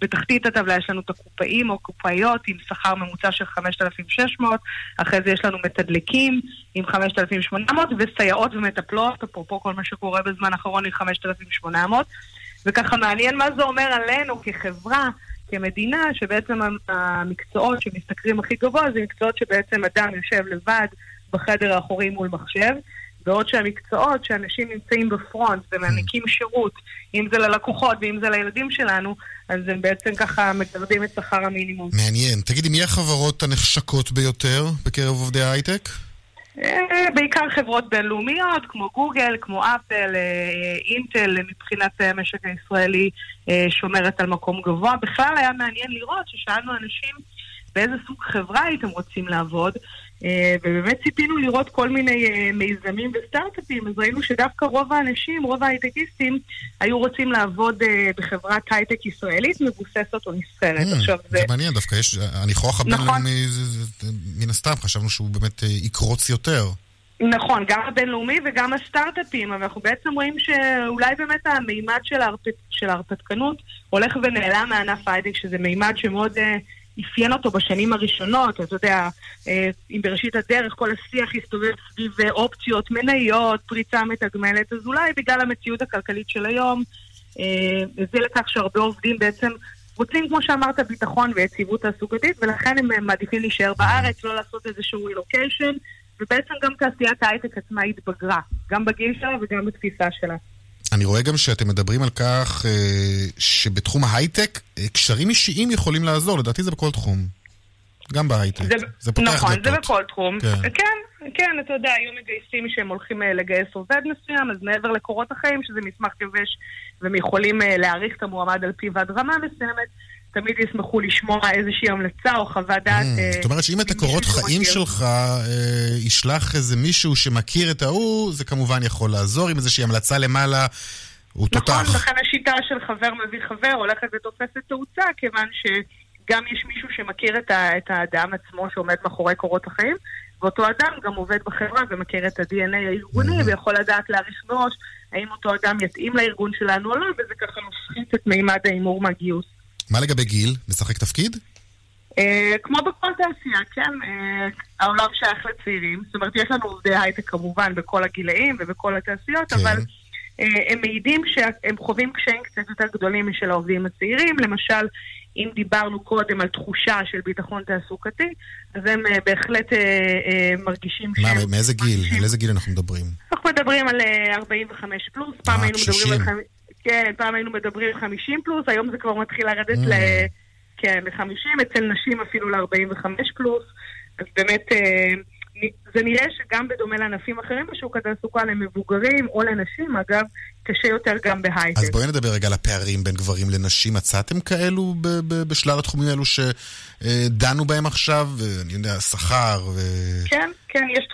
בתחתית הטבלה יש לנו את הקופאים או קופאיות עם שכר ממוצע של 5,600, אחרי זה יש לנו מתדלקים עם 5,800, וסייעות ומטפלות, אפרופו כל מה שקורה בזמן האחרון, עם 5,800, וככה מעניין מה זה אומר עלינו כחברה, כמדינה, שבעצם המקצועות שמשתכרים הכי גבוה, זה מקצועות שבעצם אדם יושב לבד בחדר האחורי מול מחשב, בעוד שהמקצועות שאנשים נמצאים בפרונט ומעניקים שירות, אם זה ללקוחות ואם זה לילדים שלנו, אז הם בעצם ככה מגרדים את שכר המינימום. מעניין. תגידי, מי החברות הנחשקות ביותר בקרב עובדי ההייטק? בעיקר חברות בינלאומיות כמו גוגל, כמו אפל, אינטל. מבחינת המשק הישראלי שומרת על מקום גבוה. בכלל היה מעניין לראות ששאלנו אנשים באיזה סוג חברה הייתם רוצים לעבוד, ובאמת ציפינו לראות כל מיני מיזמים וסטארט-אפים, אז ראינו שדווקא רוב האנשים, רוב ההייטקיסטים, היו רוצים לעבוד בחברת הייטק ישראלית, מבוססת או נסחרת. זה מעניין דווקא, הניחוח הבינלאומי, מן הסתם, חשבנו שהוא באמת יקרוץ יותר. נכון, גם הבינלאומי וגם הסטארט-אפים, אבל אנחנו בעצם רואים שאולי באמת המימד של ההרפתקנות הולך ונעלם מענף הייטק, שזה מימד שמאוד אפיין אותו בשנים הראשונות. אתה יודע, אם בראשית הדרך כל השיח הסתובב סביב אופציות, מניות, פריצה מתגמלת, אז אולי בגלל המציאות הכלכלית של היום, זה לכך שהרבה עובדים בעצם רוצים, כמו שאמרת, ביטחון ויציבות תעסוקתית, ולכן הם מעדיפים להישאר בארץ, לא לעשות איזשהו רילוקיישן, ובעצם גם תעשיית ההייטק עצמה התבגרה, גם בגיל שלה וגם בתפיסה שלה. אני רואה גם שאתם מדברים על כך שבתחום ההייטק קשרים אישיים יכולים לעזור. לדעתי זה בכל תחום. גם בהייטק. נכון, זה בכל תחום. כן, אתה יודע, היו מגייסים שהם הולכים לגייס עובד מסוים, אז מעבר לקורות החיים, שזה מסמך יבש, והם יכולים להעריך את המועמד על פיו עד רמה מסוימת, תמיד ישמחו לשמוע איזושהי המלצה או חוות דעת. זאת אומרת שאם את הקורות חיים שלך ישלח איזה מישהו שמכיר את ההוא, זה כמובן יכול לעזור. עם איזושהי המלצה למעלה, הוא תותח. נכון, לכן השיטה של חבר מביא חבר הולכת ותופסת תאוצה, כיוון שגם יש מישהו שמכיר את האדם עצמו שעומד מאחורי קורות החיים, ואותו אדם גם עובד בחברה ומכיר את ה-DNA הארגוני, ויכול לדעת להעריך מראש האם אותו אדם יתאים לארגון שלנו או לא, וזה ככה נפחית את מימד האימור מהגיוס. מה לגבי גיל? משחק תפקיד? כמו בכל תעשייה, כן. העולם שייך לצעירים. זאת אומרת, יש לנו עובדי הייטק כמובן בכל הגילאים ובכל התעשיות, אבל הם מעידים שהם חווים קשיים קצת יותר גדולים משל העובדים הצעירים. למשל, אם דיברנו קודם על תחושה של ביטחון תעסוקתי, אז הם בהחלט מרגישים שהם... מאיזה גיל? על איזה גיל אנחנו מדברים? אנחנו מדברים על 45 פלוס, פעם היינו מדברים על... כן, פעם היינו מדברים 50 פלוס, היום זה כבר מתחיל לרדת כן, ל-50, אצל נשים אפילו ל-45 פלוס, אז באמת זה נראה שגם בדומה לענפים אחרים בשוק התעסוקה למבוגרים או לנשים, אגב, קשה יותר גם בהייטק. אז בואי נדבר רגע על הפערים בין גברים לנשים. מצאתם כאלו בשלל התחומים האלו שדנו בהם עכשיו? אני יודע, שכר. כן, כן, יש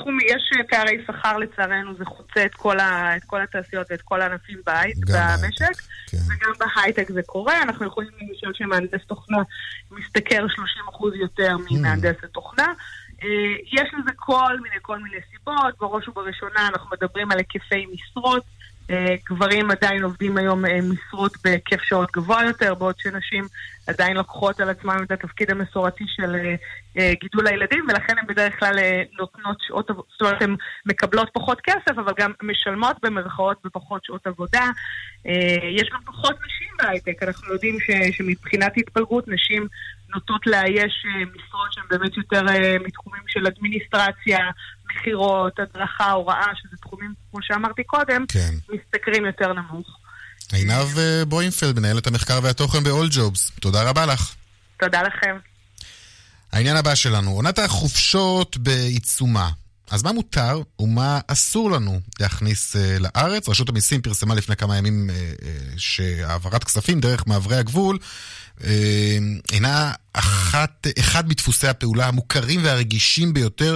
פערי שכר לצערנו, זה חוצה את כל התעשיות ואת כל הענפים במשק, וגם בהייטק זה קורה. אנחנו יכולים למשל שמהנדס תוכנה מסתכל 30% יותר ממהנדסת תוכנה. יש לזה כל מיני סיבות. בראש ובראשונה אנחנו מדברים על היקפי משרות. גברים עדיין עובדים היום משרות בהיקף שעות גבוה יותר, בעוד שנשים עדיין לוקחות על עצמם את התפקיד המסורתי של גידול הילדים, ולכן הן בדרך כלל נותנות שעות, זאת אומרת, הן מקבלות פחות כסף, אבל גם משלמות במרכאות בפחות שעות עבודה. יש גם פחות נשים בהייטק, אנחנו יודעים שמבחינת התפלגות נשים נוטות לאייש משרות שהן באמת יותר מתחומים של אדמיניסטרציה, מחירות, הדרכה, הוראה, שזה תחומים, כמו שאמרתי קודם, כן. מסתכרים יותר נמוך. עינב בוינפלד, מנהלת המחקר והתוכן ב-All Jobs. תודה רבה לך. תודה לכם. העניין הבא שלנו, עונת החופשות בעיצומה. אז מה מותר ומה אסור לנו להכניס לארץ? רשות המיסים פרסמה לפני כמה ימים שהעברת כספים דרך מעברי הגבול אינה אחד מדפוסי הפעולה המוכרים והרגישים ביותר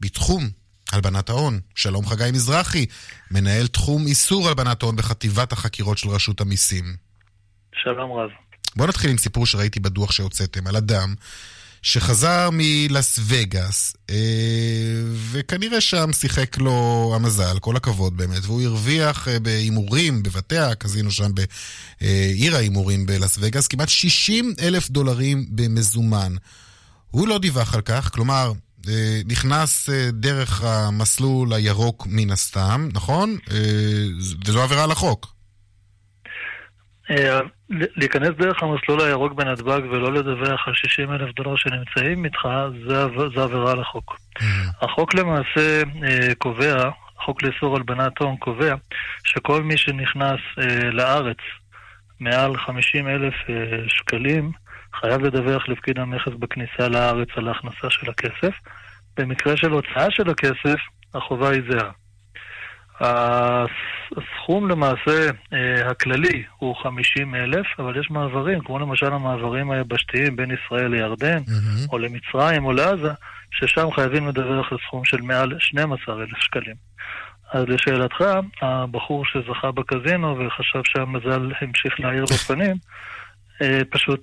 בתחום הלבנת ההון. שלום חגי מזרחי, מנהל תחום איסור הלבנת ההון בחטיבת החקירות של רשות המיסים. שלום רב. בוא נתחיל עם סיפור שראיתי בדוח שהוצאתם על אדם שחזר מלס וגאס, וכנראה שם שיחק לו המזל, כל הכבוד באמת, והוא הרוויח באימורים, בבתי הקזינו שם בעיר האימורים בלס וגאס, כמעט 60,000 דולרים במזומן. הוא לא דיווח על כך, כלומר, נכנס דרך המסלול הירוק מן הסתם, נכון? זו עבירה על החוק. להיכנס דרך המסלול הירוק בנתב"ג ולא לדווח על 60,000 דולר שנמצאים איתך, זה עבירה על החוק. החוק למעשה קובע, החוק לאיסור הלבנת הון קובע, שכל מי שנכנס לארץ מעל 50,000 שקלים, חייב לדווח לפקיד המכס בכניסה לארץ על ההכנסה של הכסף. במקרה של הוצאה של הכסף, החובה היא זהה. הסכום למעשה הכללי הוא 50,000, אבל יש מעברים, כמו למשל המעברים היבשתיים בין ישראל לירדן, או למצרים או לעזה, ששם חייבים לדווח לסכום של מעל 12,000 שקלים. אז לשאלתך, הבחור שזכה בקזינו וחשב שהמזל המשיך להעיר בפנים, פשוט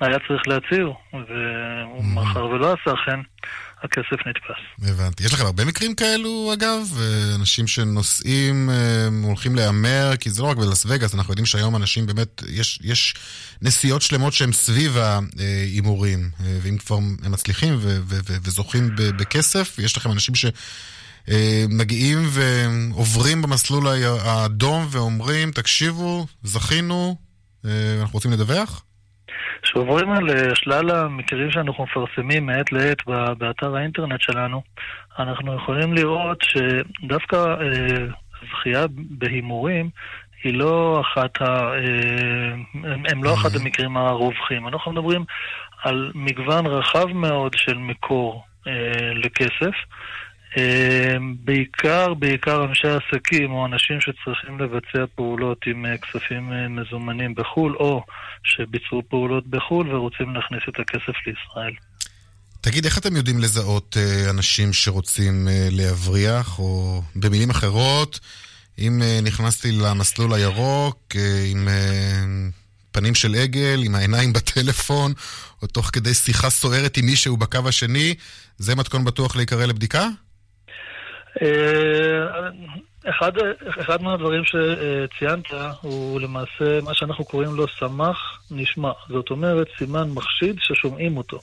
היה צריך להציר, והוא מחר ולא עשה כן, הכסף נתפס. הבנתי. יש לכם הרבה מקרים כאלו, אגב? אנשים שנוסעים, הולכים לאמר, כי זה לא רק בלס וגאס, אנחנו יודעים שהיום אנשים באמת, יש נסיעות שלמות שהם סביב האימורים, ואם כבר הם מצליחים וזוכים בכסף, יש לכם אנשים שמגיעים ועוברים במסלול האדום ואומרים, תקשיבו, זכינו, אנחנו רוצים לדווח? שעוברים על שלל המקרים שאנחנו מפרסמים מעת לעת באתר האינטרנט שלנו, אנחנו יכולים לראות שדווקא זכייה בהימורים היא לא אחת הם לא אחת המקרים הרווחים. אנחנו מדברים על מגוון רחב מאוד של מקור לכסף, בעיקר אנשי עסקים או אנשים שצריכים לבצע פעולות עם כספים מזומנים בחול, או שביצעו פעולות בחול ורוצים להכניס את הכסף לישראל. תגיד, איך אתם יודעים לזהות אנשים שרוצים להבריח, או במילים אחרות, אם נכנסתי למסלול הירוק עם פנים של עגל, עם העיניים בטלפון, או תוך כדי שיחה סוערת עם מישהו בקו השני, זה מתכון בטוח להיקרא לבדיקה? אחד מהדברים שציינת הוא למעשה מה שאנחנו קוראים לו סמך נשמע, זאת אומרת סימן מחשיד ששומעים אותו.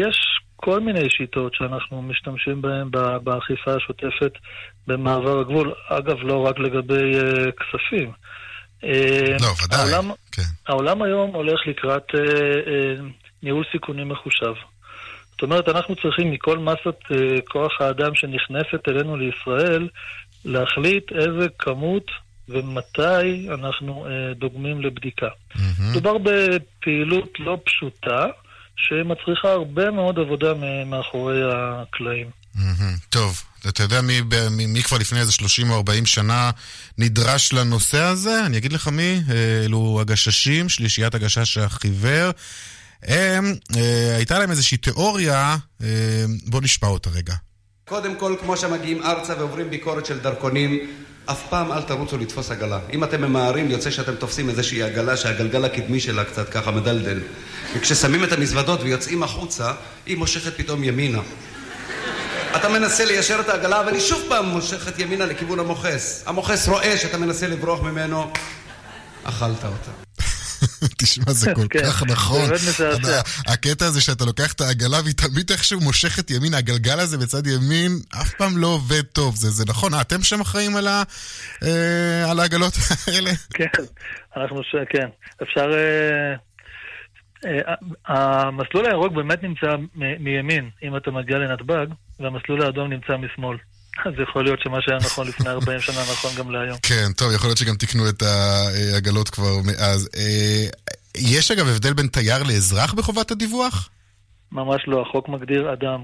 יש כל מיני שיטות שאנחנו משתמשים בהן באכיפה השוטפת במעבר הגבול, אגב לא רק לגבי כספים. לא, ודאי. העולם היום הולך לקראת ניהול סיכונים מחושב. זאת אומרת, אנחנו צריכים מכל מסת כוח האדם שנכנסת אלינו לישראל, להחליט איזה כמות ומתי אנחנו דוגמים לבדיקה. מדובר בפעילות לא פשוטה, שמצריכה הרבה מאוד עבודה מאחורי הקלעים. טוב, אתה יודע מי כבר לפני איזה 30 או 40 שנה נדרש לנושא הזה? אני אגיד לך מי, אלו הגששים, שלישיית הגשש החיוור. הייתה להם איזושהי תיאוריה, בוא נשמע אותה רגע. קודם כל, כמו שמגיעים ארצה ועוברים ביקורת של דרכונים, אף פעם אל תרוצו לתפוס עגלה. אם אתם ממהרים, יוצא שאתם תופסים איזושהי עגלה שהגלגל הקדמי שלה קצת ככה מדלדל. וכששמים את המזוודות ויוצאים החוצה, היא מושכת פתאום ימינה. אתה מנסה ליישר את העגלה, אבל היא שוב פעם מושכת ימינה לכיוון המוחס. המוחס רואה שאתה מנסה לברוח ממנו. אכלת אותה. תשמע, זה כל כך נכון. הקטע הזה שאתה לוקח את העגלה והיא תמיד איכשהו מושכת ימין, הגלגל הזה בצד ימין אף פעם לא עובד טוב. זה נכון, אתם שם אחראים על העגלות האלה? כן, אנחנו כן. אפשר... המסלול הירוק באמת נמצא מימין, אם אתה מגיע לנתב"ג, והמסלול האדום נמצא משמאל. אז יכול להיות שמה שהיה נכון לפני 40 שנה נכון גם להיום. כן, טוב, יכול להיות שגם תקנו את העגלות כבר מאז. יש אגב הבדל בין תייר לאזרח בחובת הדיווח? ממש לא, החוק מגדיר אדם,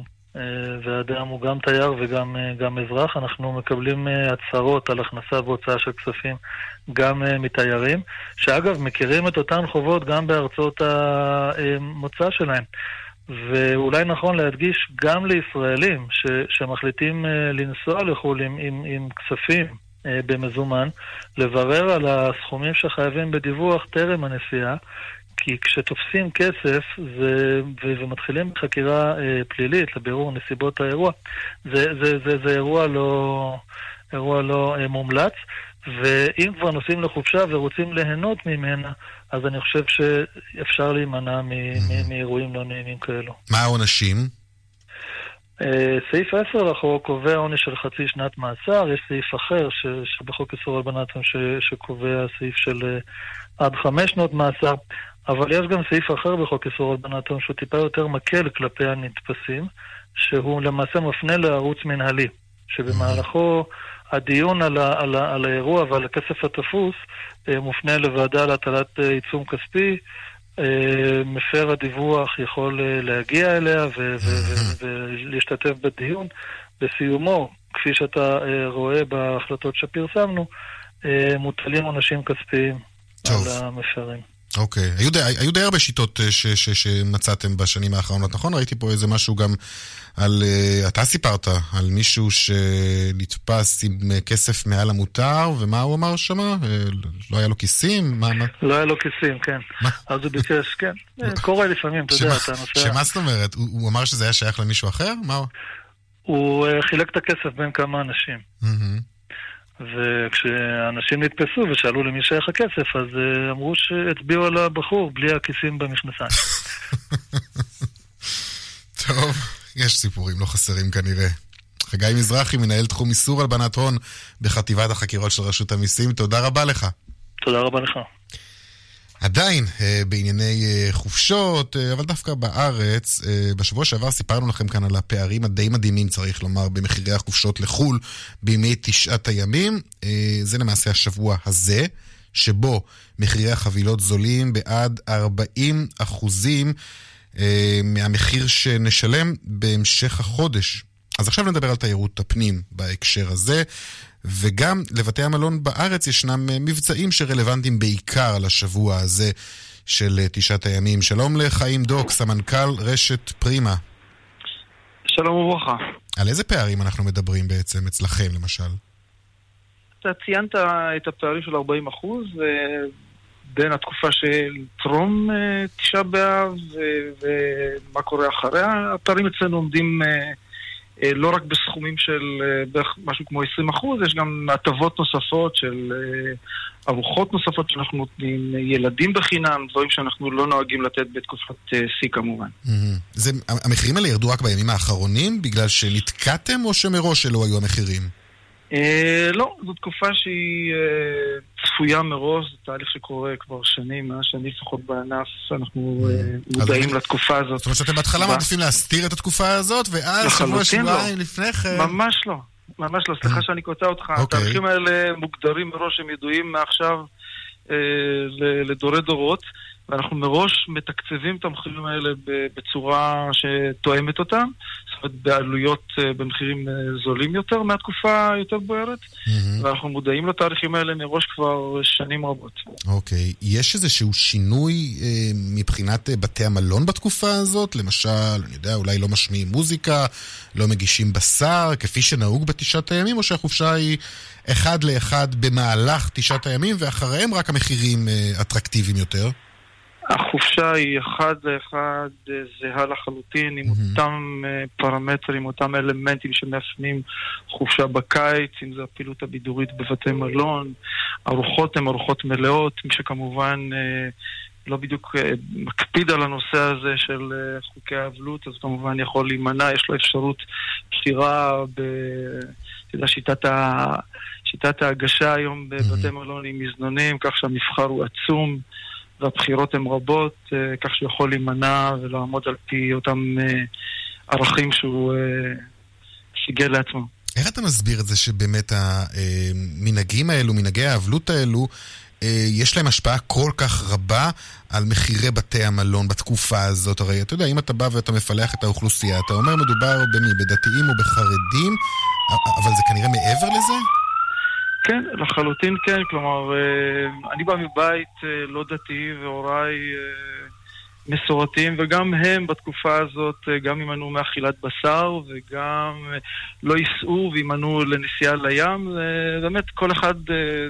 והאדם הוא גם תייר וגם אזרח. אנחנו מקבלים הצהרות על הכנסה והוצאה של כספים גם מתיירים, שאגב מכירים את אותן חובות גם בארצות המוצא שלהם. ואולי נכון להדגיש גם לישראלים שמחליטים לנסוע לחו"ל עם כספים במזומן, לברר על הסכומים שחייבים בדיווח טרם הנסיעה, כי כשתופסים כסף ומתחילים בחקירה פלילית לבירור נסיבות האירוע, זה אירוע לא מומלץ. ואם כבר נוסעים לחופשה ורוצים ליהנות ממנה, אז אני חושב שאפשר להימנע מאירועים לא נעימים כאלו. מה העונשים? סעיף 10 לחוק קובע עונש של חצי שנת מאסר, יש סעיף אחר שבחוק איסור הלבנת הון שקובע סעיף של עד 5 שנות מאסר, אבל יש גם סעיף אחר בחוק איסור הלבנת הון שהוא טיפה יותר מקל כלפי הנתפסים, שהוא למעשה מפנה לערוץ מנהלי, שבמהלכו הדיון על האירוע ועל הכסף התפוס מופנה לוועדה להטלת עיצום כספי. מפר הדיווח יכול להגיע אליה ולהשתתף בדיון. בסיומו, כפי שאתה רואה בהחלטות שפרסמנו, מוטלים עונשים כספיים על המפרים. אוקיי, היו די הרבה שיטות שמצאתם בשנים האחרונות, נכון? ראיתי פה איזה משהו גם על, אתה סיפרת, על מישהו שנתפס עם כסף מעל המותר, ומה הוא אמר שמה? לא היה לו כיסים? לא היה לו כיסים, כן. אז הוא ביקש, כן. קורה לפעמים, אתה יודע, אתה נושא... שמה זאת אומרת? הוא אמר שזה היה שייך למישהו אחר? הוא חילק את הכסף בין כמה אנשים. וכשאנשים נתפסו ושאלו למי שייך הכסף, אז אמרו שהצביעו על הבחור בלי הכיסים במכנסיים. טוב, יש סיפורים לא חסרים כנראה. חגי מזרחי, מנהל תחום איסור הלבנת הון בחטיבת החקירות של רשות המיסים, תודה רבה לך. תודה רבה לך. עדיין בענייני חופשות, אבל דווקא בארץ, בשבוע שעבר סיפרנו לכם כאן על הפערים הדי מדהימים, צריך לומר, במחירי החופשות לחול בימי 9 הימים. זה למעשה השבוע הזה, שבו מחירי החבילות זולים בעד 40% מהמחיר שנשלם בהמשך החודש. אז עכשיו נדבר על תיירות הפנים בהקשר הזה, וגם לבתי המלון בארץ ישנם מבצעים שרלוונטיים בעיקר לשבוע הזה של 9 הימים. שלום לחיים דוק, סמנכ"ל רשת פרימה. שלום וברכה. על איזה פערים אנחנו מדברים בעצם אצלכם למשל? אתה ציינת את הפערים של 40% בין התקופה של טרום 9 באב ומה קורה אחריה. הפערים אצלנו עומדים לא רק בסכומים של משהו כמו 20%, יש גם הטבות נוספות של ארוחות נוספות שאנחנו נותנים, ילדים בחינם, דברים שאנחנו לא נוהגים לתת בתקופת שיא כמובן. המחירים האלה ירדו רק בימים האחרונים בגלל שנתקעתם או שמראש שלא היו המחירים? לא, זו תקופה שהיא צפויה מראש, זה תהליך שקורה כבר שנים, שאני לפחות בענף, אנחנו מודעים לתקופה הזאת. זאת אומרת שאתם בהתחלה מעדיפים להסתיר את התקופה הזאת, ואז שבוע שבועיים לפני כן... ממש לא, ממש לא, סליחה שאני קוטע אותך. התאריכים האלה מוגדרים מראש, הם ידועים מעכשיו לדורי דורות, ואנחנו מראש מתקצבים את המחירים האלה בצורה שתואמת אותם, זאת אומרת בעלויות, במחירים זולים יותר מהתקופה יותר בוערת, ואנחנו מודעים לתאריכים האלה מראש כבר שנים רבות. אוקיי, יש איזשהו שינוי מבחינת בתי המלון בתקופה הזאת? למשל, אני יודע, אולי לא משמיעים מוזיקה, לא מגישים בשר, כפי שנהוג בתשעת הימים, או שהחופשה היא אחד לאחד במהלך תשעת הימים, ואחריהם רק המחירים אטרקטיביים יותר? החופשה היא אחד לאחד זהה לחלוטין, עם אותם פרמטרים, אותם אלמנטים שמאפיינים חופשה בקיץ, אם זה הפעילות הבידורית בבתי מלון, ארוחות הן ארוחות מלאות, מי שכמובן לא בדיוק מקפיד על הנושא הזה של חוקי האבלות, אז כמובן יכול להימנע, יש לו אפשרות בחירה בשיטת ההגשה היום בבתי מלון עם מזנונים, כך שהמבחר הוא עצום, והבחירות הן רבות, כך שהוא יכול להימנע ולעמוד על פי אותם ערכים שהוא שיגל לעצמו. איך אתה מסביר את זה שבאמת המנהגים האלו, מנהגי האבלות האלו, יש להם השפעה כל כך רבה על מחירי בתי המלון בתקופה הזאת? הרי אתה יודע, אם אתה בא ואתה מפלח את האוכלוסייה, אתה אומר מדובר בדתיים או בחרדים, אבל זה כנראה מעבר לזה? כן, לחלוטין כן, כלומר, אני בא מבית לא דתי והוריי מסורתיים, וגם הם בתקופה הזאת גם ימנעו מאכילת בשר וגם לא ייסעו וימנעו לנסיעה לים, באמת כל אחד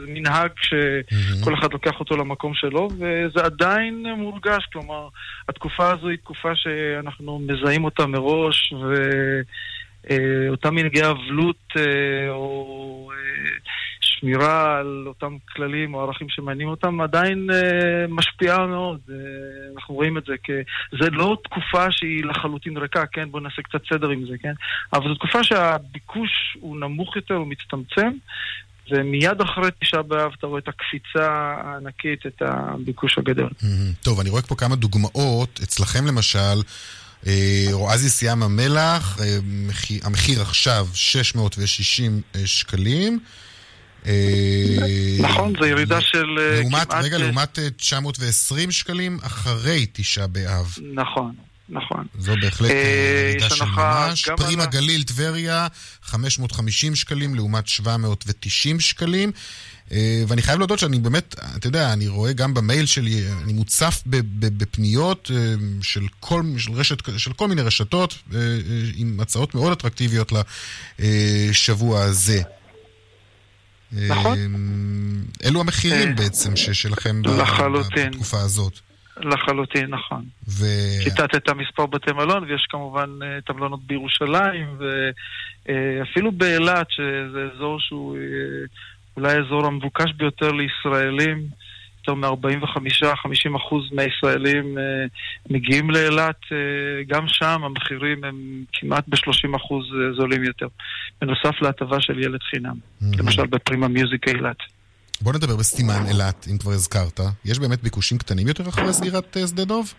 מנהג שכל אחד לוקח אותו למקום שלו, וזה עדיין מורגש, כלומר, התקופה הזו היא תקופה שאנחנו מזהים אותה מראש, ואותה מנהגי אבלות או שמירה על אותם כללים או ערכים שמענים אותם, עדיין משפיעה מאוד. אנחנו רואים את זה זה לא תקופה שהיא לחלוטין ריקה, כן? בוא נעשה קצת סדר עם זה, כן? אבל זו תקופה שהביקוש הוא נמוך יותר, הוא מצטמצם, ומיד אחרי תשעה באב אתה רואה את הקפיצה הענקית, את הביקוש הגדול. טוב, אני רואה פה כמה דוגמאות. אצלכם למשל, רואזיס ים המלח, המחיר עכשיו 660 שקלים, נכון, זו ירידה של לעומת 920 שקלים אחרי תשעה באב. נכון. זו בהחלט ירידה של ממש. פרימה גליל טבריה 550 שקלים לעומת 790 שקלים. ואני חייב להודות שאני באמת, אתה יודע, אני רואה גם במייל שלי, אני מוצף בפניות של כל מיני רשתות עם הצעות מאוד אטרקטיביות לשבוע הזה. נכון. אלו המחירים בעצם שלכם בתקופה הזאת. לחלוטין, נכון. קיטת את המספר בתי מלון, ויש כמובן את המלונות בירושלים, ואפילו באילת, שזה אזור שהוא אולי האזור המבוקש ביותר לישראלים, יותר מ-45-50% מהישראלים מגיעים לאילת, גם שם המחירים הם כמעט ב-30% זולים יותר. בנוסף להטבה של ילד חינם, למשל בפרימה מיוזיק אילת. בוא נדבר בסתימן אילת, אם כבר הזכרת. יש באמת ביקושים קטנים יותר אחרי סגירת שדה דוב?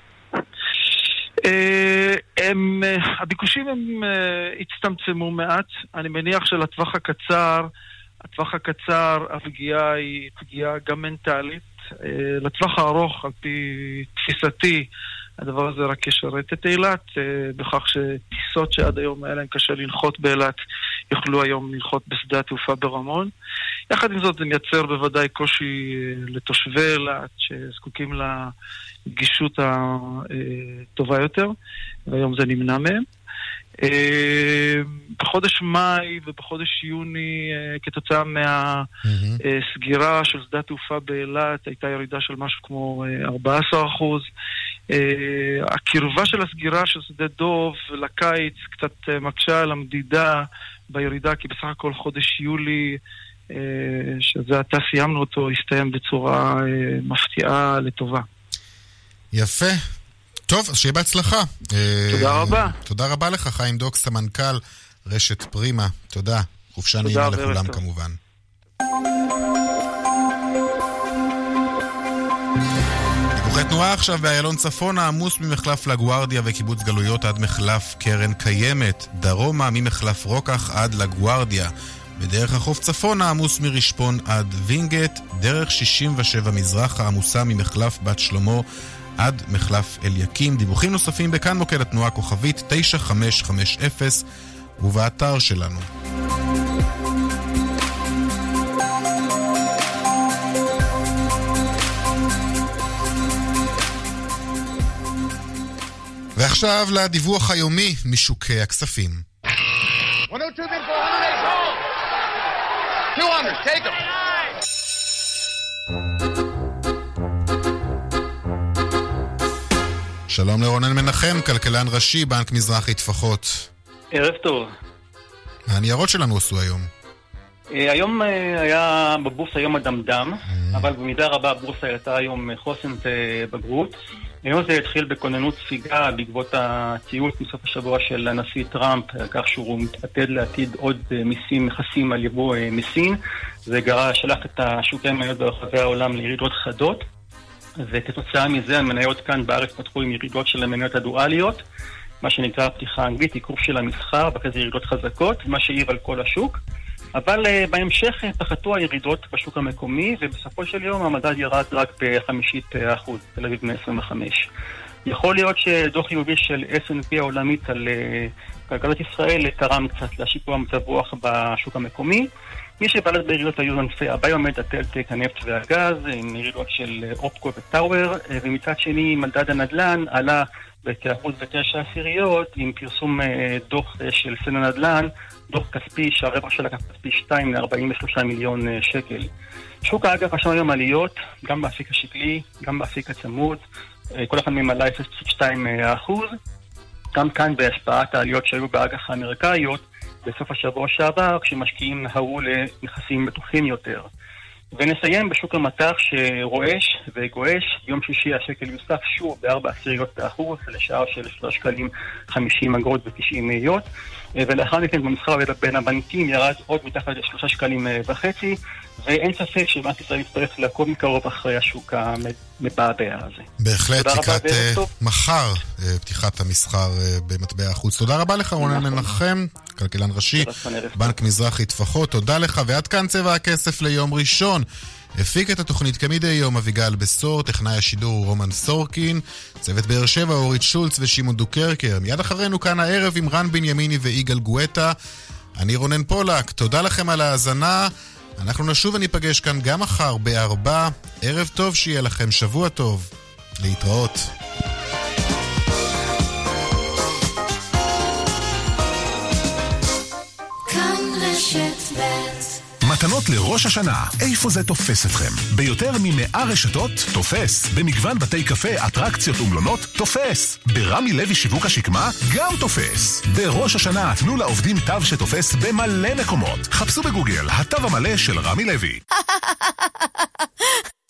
הביקושים הם הצטמצמו מעט. אני מניח שלטווח הקצר, הפגיעה היא פגיעה גם מנטלית. לטווח הארוך, על פי תפיסתי, הדבר הזה רק ישרת את אילת, בכך שטיסות שעד היום היה להם קשה לנחות באילת, יוכלו היום לנחות בשדה התעופה ברמון. יחד עם זאת זה מייצר בוודאי קושי לתושבי אילת, שזקוקים לגישות הטובה יותר, והיום זה נמנע מהם. בחודש מאי ובחודש יוני, כתוצאה מהסגירה של שדה תעופה באילת, הייתה ירידה של משהו כמו 14%. הקרבה של הסגירה של שדה דוב לקיץ קצת מקשה על המדידה בירידה, כי בסך הכל חודש יולי, שזה עתה סיימנו אותו, הסתיים בצורה מפתיעה לטובה. יפה. טוב, אז שיהיה בהצלחה. תודה רבה. תודה רבה לך, חיים דוק, סמנכ"ל רשת פרימה. תודה. חופשה נעימה לכולם כמובן. דיווחי תנועה עכשיו באיילון צפון, העמוס ממחלף לגוארדיה וקיבוץ גלויות עד מחלף קרן קיימת. דרומה ממחלף רוקח עד לגוארדיה. בדרך החוף צפון העמוס מרשפון עד וינגט, דרך 67 מזרח העמוסה ממחלף בת שלמה עד מחלף אליקים. דיווחים נוספים בכאן מוקד התנועה כוכבית 9550 ובאתר שלנו. ועכשיו לדיווח היומי משוקי הכספים. 102 בין 400. 200, take them. שלום לרונן מנחם, כלכלן ראשי, בנק מזרחי טפחות. ערב טוב. הניירות שלנו עשו היום. היום היה בבורסה יום הדמדם, אבל במידה רבה הבורסה הייתה היום חוסן בגרות. היום זה התחיל בכוננות ספיגה בעקבות הציוט מסוף השבוע של הנשיא טראמפ, כך שהוא מתעתד לעתיד עוד מיסים על יבוא מסין. זה שלח את השוקים היום ברחבי העולם לירידות חדות. וכתוצאה מזה המניות כאן בארץ פתחו עם ירידות של המניות הדואליות, מה שנקרא פתיחה אנגלית, עיכוב של המסחר, וכזה ירידות חזקות, מה שהעיב על כל השוק. אבל בהמשך פחתו הירידות בשוק המקומי, ובסופו של יום המדד ירד רק ב-50%, תל אביב 125. יכול להיות שדוח חיובי של S&P העולמית על כלכלת ישראל תרם קצת לשיפור המצב רוח בשוק המקומי. מי שבעלת בירידות היו ענפי הביומד, הטלטק, הנפט והגז, עם ירידות של אופקו וטאוור, ומצד שני מדד הנדל"ן עלה בכ1.9%, עם פרסום דוח של סן הנדל"ן, דוח כספי שהרווח שלה כספי 2 ל-43 מיליון שקל. שוק האג"ח רשם היום עליות, גם באפיק השקלי, גם באפיק הצמוד, כל אחד מהם עלה 0.2%, גם כאן בהשפעת העליות שהיו באג"ח האמריקאיות, בסוף השבוע שעבר, כשמשקיעים נהרו לנכסים בטוחים יותר. ונסיים בשוק המטח שרועש וגועש. יום שישי השקל יוסף שוב ב4.10%, לשעה של 3.50 ו90 אגורות. ולאחר מכן במסחר בין הבנקים ירד עוד מתחת ל3.5 שקלים, ואין ספק שבנק ישראל יצטרך לעקוב מקרוב אחרי השוק המבעבע הזה. בהחלט, לקראת מחר פתיחת המסחר במטבע החוץ. תודה רבה לך רונן מנחם, כלכלן ראשי, בנק מזרחי טפחות. תודה לך, ועד כאן צבע הכסף ליום ראשון. הפיק את התוכנית כמידי יום אביגל בסור, טכנאי השידור רומן סורקין, צוות באר שבע אורית שולץ ושימון דוקרקר. מיד אחרינו כאן הערב עם רן בנימיני ואיגל גואטה. אני רונן פולק, תודה לכם על ההאזנה. אנחנו נשוב וניפגש כאן גם מחר ב4. ערב טוב, שיהיה לכם שבוע טוב. להתראות. מתנות לראש השנה, איפה זה תופס אתכם? ביותר מ100 רשתות, תופס. במגוון בתי קפה, אטרקציות ומלונות, תופס. ברמי לוי שיווק השקמה, גם תופס. בראש השנה, תנו לעובדים תו שתופס במלא מקומות. חפשו בגוגל, התו המלא של רמי לוי.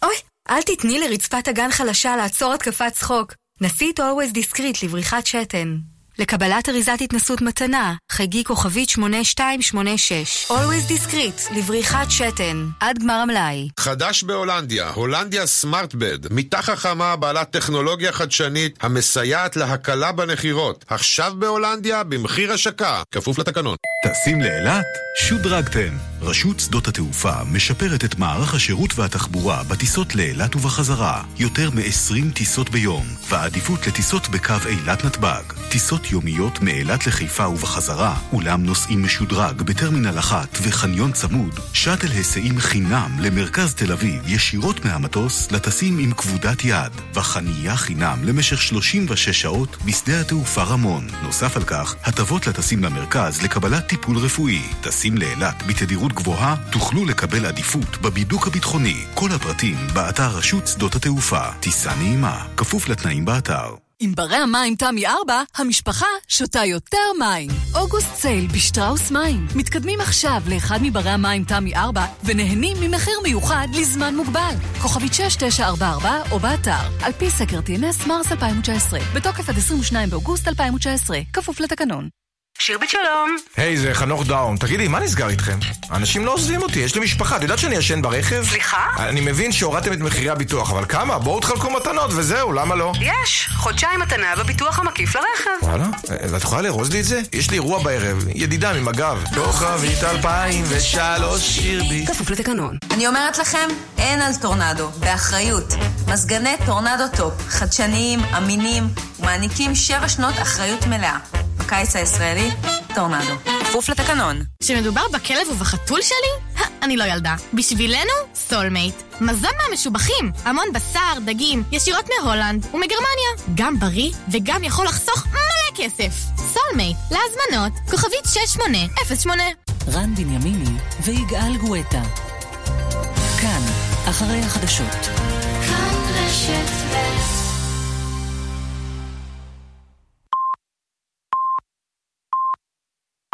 אוי, אל תתני לרצפת אגן חלשה לעצור התקפת צחוק. נסית Always Discreet לבריחת שתן. לקבלת אריזת התנסות מתנה, חגי כוכבית 8286. Always Discreet, לבריחת שתן, עד גמר המלאי. חדש בהולנדיה, הולנדיה סמארטבד, מיטה חכמה בעלת טכנולוגיה חדשנית, המסייעת להקלה בנחירות. עכשיו בהולנדיה, במחיר השקה, כפוף לתקנון. תשים לאילת, שודרגתם. רשות שדות התעופה משפרת את מערך השירות והתחבורה בטיסות לאילת ובחזרה. יותר מ-20 טיסות ביום, והעדיפות לטיסות בקו אילת נתב"ג. טיסות יומיות מאילת לחיפה ובחזרה, אולם נוסעים משודרג בטרמינל 1 וחניון צמוד, שאטל היסעים חינם למרכז תל אביב ישירות מהמטוס לטסים עם כבודת יד, וחנייה חינם למשך 36 שעות בשדה התעופה רמון. נוסף על כך, הטבות לטסים למרכז לקבלת טיפול רפואי. טסים לאילת בתדירות גבוהה, תוכלו לקבל עדיפות בבידוק הביטחוני. כל הפרטים באתר רשות שדות התעופה. טיסה נעימה, כפוף לתנאים באתר. עם ברי המים תמי 4, המשפחה שותה יותר מים. אוגוסט סייל בשטראוס מים. מתקדמים עכשיו לאחד מברי המים תמי 4 ונהנים ממחיר מיוחד לזמן מוגבל. כוכבית 6944 או באתר. על פי סקר TNS מרס 2019. בתוקף עד 22 באוגוסט 2019. כפוף לתקנון. שירבית שלום. היי, זה חנוך דאון. תגידי, מה נסגר איתכם? אנשים לא עוזבים אותי, יש לי משפחה. את יודעת שאני ישן ברכב? סליחה? אני מבין שהורדתם את מחירי הביטוח, אבל כמה? בואו תחלקו מתנות וזהו, למה לא? יש, חודשיים מתנה בביטוח המקיף לרכב. וואלה? את יכולה לרוז לי את זה? יש לי אירוע בערב, ידידה ממגב. כוכבית 2003 שירבית. כפוף לתקנון. אני אומרת לכם, אין על טורנדו, באחריות. מזגני טורנדו טופ, חדשניים, אמינים, ומעניקים 7 שנות אחריות מלאה. הקיץ הישראלי, טורנדו. כפוף לתקנון. כשמדובר בכלב ובחתול שלי, אני לא ילדה. בשבילנו, סולמייט. מזון מהמשובחים. המון בשר, דגים, ישירות מהולנד ומגרמניה. גם בריא וגם יכול לחסוך מלא כסף. סולמייט, להזמנות, כוכבית 6808. רן בנימיני ויגאל גואטה. כאן, אחרי החדשות. כאן רשת וסט.